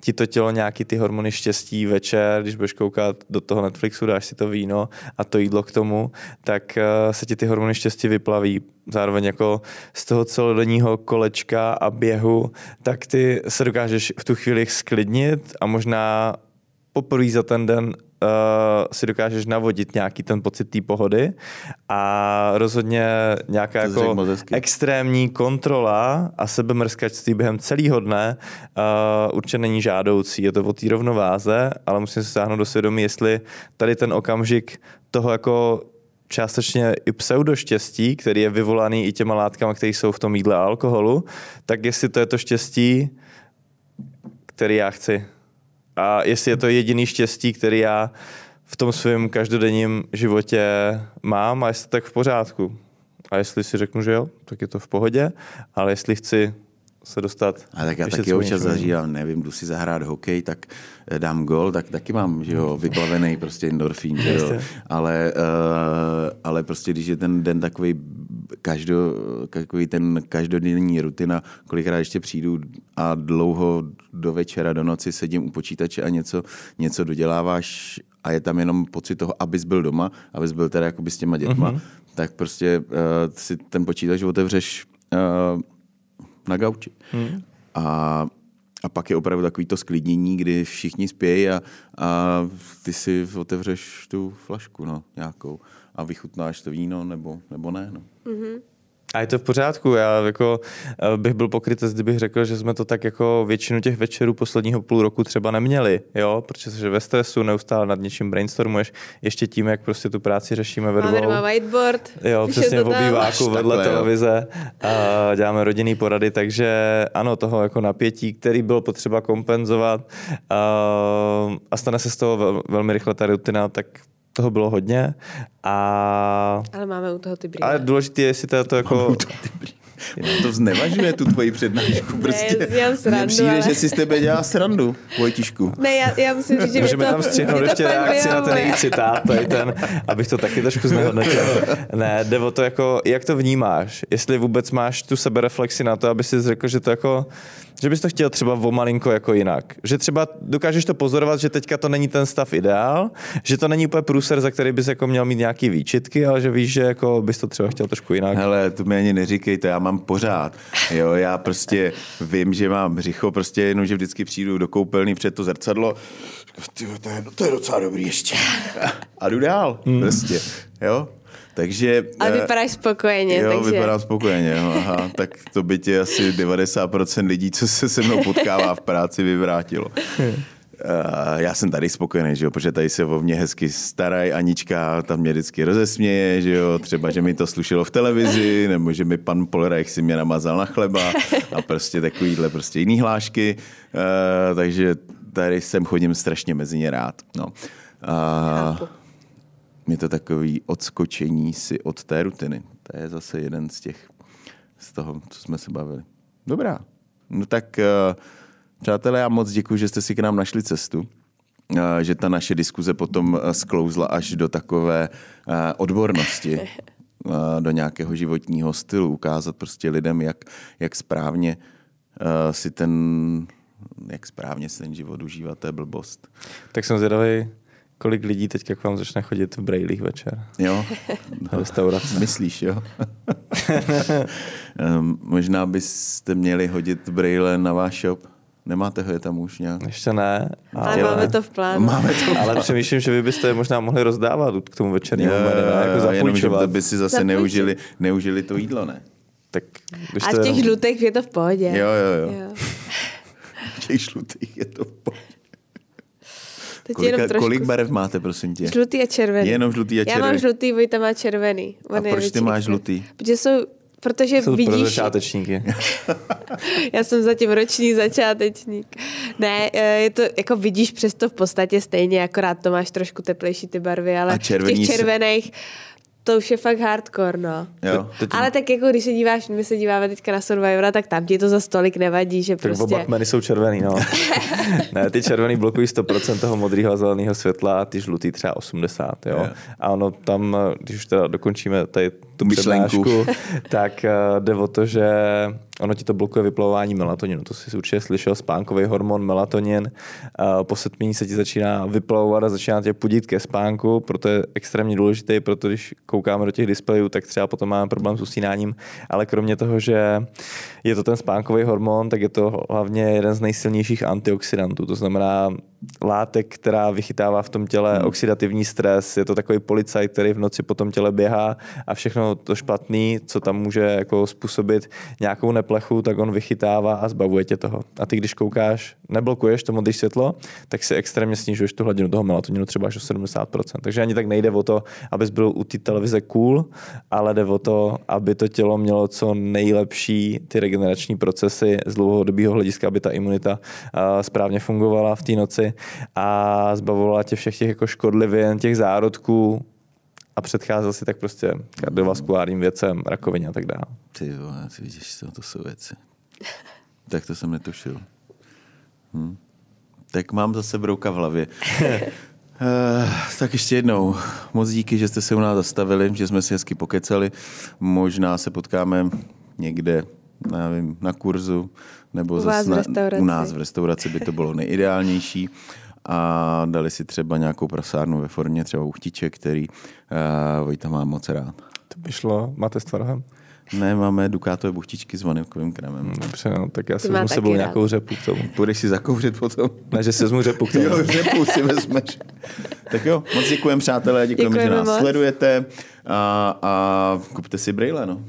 ti to tělo nějaký ty hormony štěstí večer, když budeš koukat do toho Netflixu, dáš si to víno a to jídlo k tomu, tak se ti ty hormony štěstí vyplaví. Zároveň jako z toho celodenního kolečka a běhu, tak ty se dokážeš v tu chvíli sklidnit a možná poprvé za ten den uh, si dokážeš navodit nějaký ten pocit té pohody a rozhodně nějaká jako extrémní kontrola a sebemrskačství během celého dne uh, určitě není žádoucí. Je to o té rovnováze, ale musím se sáhnout do svědomí, jestli tady ten okamžik toho jako částečně i pseudoštěstí, který je vyvolaný i těma látkama, které jsou v tom jídle a alkoholu, tak jestli to je to štěstí, který já chci. A jestli je to jediný štěstí, který já v tom svém každodenním životě mám, a jestli tak v pořádku. A jestli si řeknu, že jo, tak je to v pohodě, ale jestli chci se dostat... A tak já taky občas zažívám, nevím, jdu si zahrát hokej, tak dám gól, tak taky mám, že jo, vyplavený prostě endorfín, že jo. Ale, uh, ale prostě, když je ten den takovej Každo, takový ten každodenní rutina, kolikrát ještě přijdu a dlouho do večera, do noci sedím u počítače a něco, něco doděláváš a je tam jenom pocit toho, abys byl doma, abys byl teda jakoby s těma dětma, mm-hmm. tak prostě uh, si ten počítač otevřeš uh, na gauči. Mm. A A pak je opravdu takový to sklidnění, kdy všichni spějí a, a ty si otevřeš tu flašku no, nějakou a vychutnáš to víno nebo, nebo ne. No. Mm-hmm. A je to v pořádku. Já jako bych byl pokrytec, kdybych řekl, že jsme to tak jako většinu těch večerů posledního půl roku třeba neměli, jo, protože jsi ve stresu, neustále nad něčím brainstormuješ, ještě tím, jak prostě tu práci řešíme ve dvou. Máme whiteboard. Jo, přesně v obýváku vedle televize a děláme rodinný porady, takže ano, toho jako napětí, který bylo potřeba kompenzovat a stane se z toho velmi rychle ta rutina, tak toho bylo hodně. A... Ale máme u toho ty brýle. Ale důležité je, jestli to, to jako... To znevažuje tu tvoji přednášku. Prostě mně přijde, ale... že si z tebe dělá srandu, Vojtišku. Ne, já, já musím říct, že můžeme to, tam střihnout ještě reakci na ten její citát, ten, abych to taky trošku znehodnotil. Ne, jde o to, jako, jak to vnímáš. Jestli vůbec máš tu sebereflexi na to, aby si řekl, že to jako... Že bys to chtěl třeba o malinko jako jinak. Že třeba dokážeš to pozorovat, že teďka to není ten stav ideál, že to není úplně průser, za který bys jako měl mít nějaký výčitky, ale že víš, že jako bys to třeba chtěl trošku jinak. Hele, to mi ani neříkejte, já mám pořád. Jo, já prostě vím, že mám břicho, prostě jenom, že vždycky přijdu do koupelny před to zrcadlo. Tyjo, to, je, to je docela dobrý ještě. A jdu dál. Hmm. Prostě, jo. Takže, a vypadáš spokojeně. Jo, takže... vypadám spokojeně. Jo. Aha, tak to by tě asi devadesát procent lidí, co se se mnou potkává v práci, vyvrátilo. Uh, já jsem tady spokojený, že jo, protože tady se o mě hezky starají, Anička tam mě vždycky rozesměje, že jo, třeba, že mi to slušelo v televizi, nebo že mi pan Polreich si mě namazal na chleba a prostě takovýhle prostě jiný hlášky. Uh, takže tady sem chodím strašně mezi ně rád. No. Uh, Je to takový odskočení si od té rutiny. To je zase jeden z těch, z toho, co jsme se bavili. Dobrá. No tak, přátelé, já moc děkuji, že jste si k nám našli cestu. Že ta naše diskuze potom sklouzla až do takové odbornosti, do nějakého životního stylu. Ukázat prostě lidem, jak, jak správně si ten, jak správně si ten život užívá, to je blbost. Tak jsem zvědavý, kolik lidí teďka k vám začne chodit v brejlích večer. Jo. Na restauraci. Myslíš, jo? um, možná byste měli hodit brejle na váš shop. Nemáte ho je tam už nějak? Ještě ne. Ale, ale máme to v plánu. Máme to v plánu. Ale přemýšlím, že vy byste je možná mohli rozdávat k tomu večernímu menu. Jako zapůjčovat. Jenom, by si zase neužili, neužili to jídlo, ne? Tak, a v těch žlutých je to v pohodě. Jo, jo, jo. jo. V těch žlutých je to v pohodě. Kolika, kolik barev máte, prosím tě? Žlutý a červený. Jenom žlutý a červený. Já mám žlutý, Vojta má červený. On a proč většiný. Ty máš žlutý? Protože jsou, protože jsou vidíš... pro začátečníky. Já jsem zatím roční začátečník. Ne, je to, jako vidíš přesto v podstatě stejně, akorát to máš trošku teplejší ty barvy, ale v těch červených... To už je fakt hardcore, no. Jo, tím... Ale tak jako, když se díváš, my se díváme teďka na Survivora, tak tam ti to za stolik nevadí, že prostě... Tak Batmany jsou červený, no. Ne, ty červený blokují sto procent toho modrýho a zeleného světla, ty žlutý třeba osmdesát, jo. Yeah. A ono tam, když už teda dokončíme tady tu myšlenku, tak jde o to, že ono ti to blokuje vyplavování melatoninu. To jsi určitě slyšel, spánkový hormon melatonin. Po setmění se ti začíná vyplavovat a začíná tě pudit ke spánku, proto je extrémně důležité, proto když koukáme do těch displejů, tak třeba potom máme problém s usínáním, ale kromě toho, že je to ten spánkový hormon, tak je to hlavně jeden z nejsilnějších antioxidantů. To znamená látek, která vychytává v tom těle hmm. oxidativní stres. Je to takový policajt, který v noci po tom těle běhá a všechno to špatný, co tam může jako způsobit nějakou neplechu, tak on vychytává a zbavuje tě toho. A ty, když koukáš, neblokuješ to modré světlo, tak si extrémně snižuješ tu hladinu toho melatoninu třeba až o sedmdesát procent. Takže ani tak nejde o to, abys byl u té televize cool, ale jde o to, aby to tělo mělo co nejlepší ty regenerační procesy z dlouhodobého hlediska, aby ta imunita správně fungovala v té noci a zbavovala tě všech těch jako škodlivin, těch zárodků a předcházel si tak prostě kardiovaskulárním věcem, rakovině a tak dále. Ty vole, ty vidíš, to, to jsou věci. Tak to jsem netušil. Hm. Tak mám zase brouka v hlavě. Uh, tak ještě jednou. Moc díky, že jste se u nás zastavili, že jsme si hezky pokecali. Možná se potkáme někde, nevím, na kurzu, nebo u, zas na, u nás v restauraci by to bylo nejideálnější. a dali si třeba nějakou prasárnu ve formě třeba uchtiček, který uh, Vojta má moc rád. To by šlo. Máte s tvarohem? Ne, máme dukátové buchtičky s vanilkovým krémem. Dobře, no, tak já si vezmu sebou rád. Nějakou řepu k tomu. Půjdeš si zakouřit potom? Ne, že si vezmu řepu k tomu. Jo, řepu si vezmeš. Tak jo, moc děkujeme, přátelé, děkujeme, děkujeme že nás moc. Sledujete a, a kupte si brejle, no.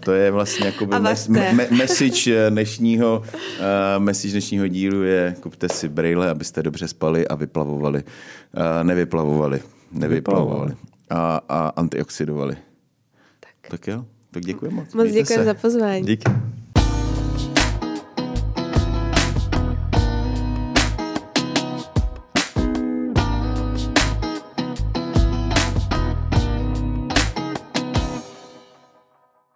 To je vlastně jako mes, me, message, dnešního, uh, message dnešního dílu je kupte si brejle, abyste dobře spali a vyplavovali. Uh, nevyplavovali. Nevyplavovali. A, a antioxidovali. Tak, tak jo. Tak děkuji moc. Moc děkuji za pozvání. Díky.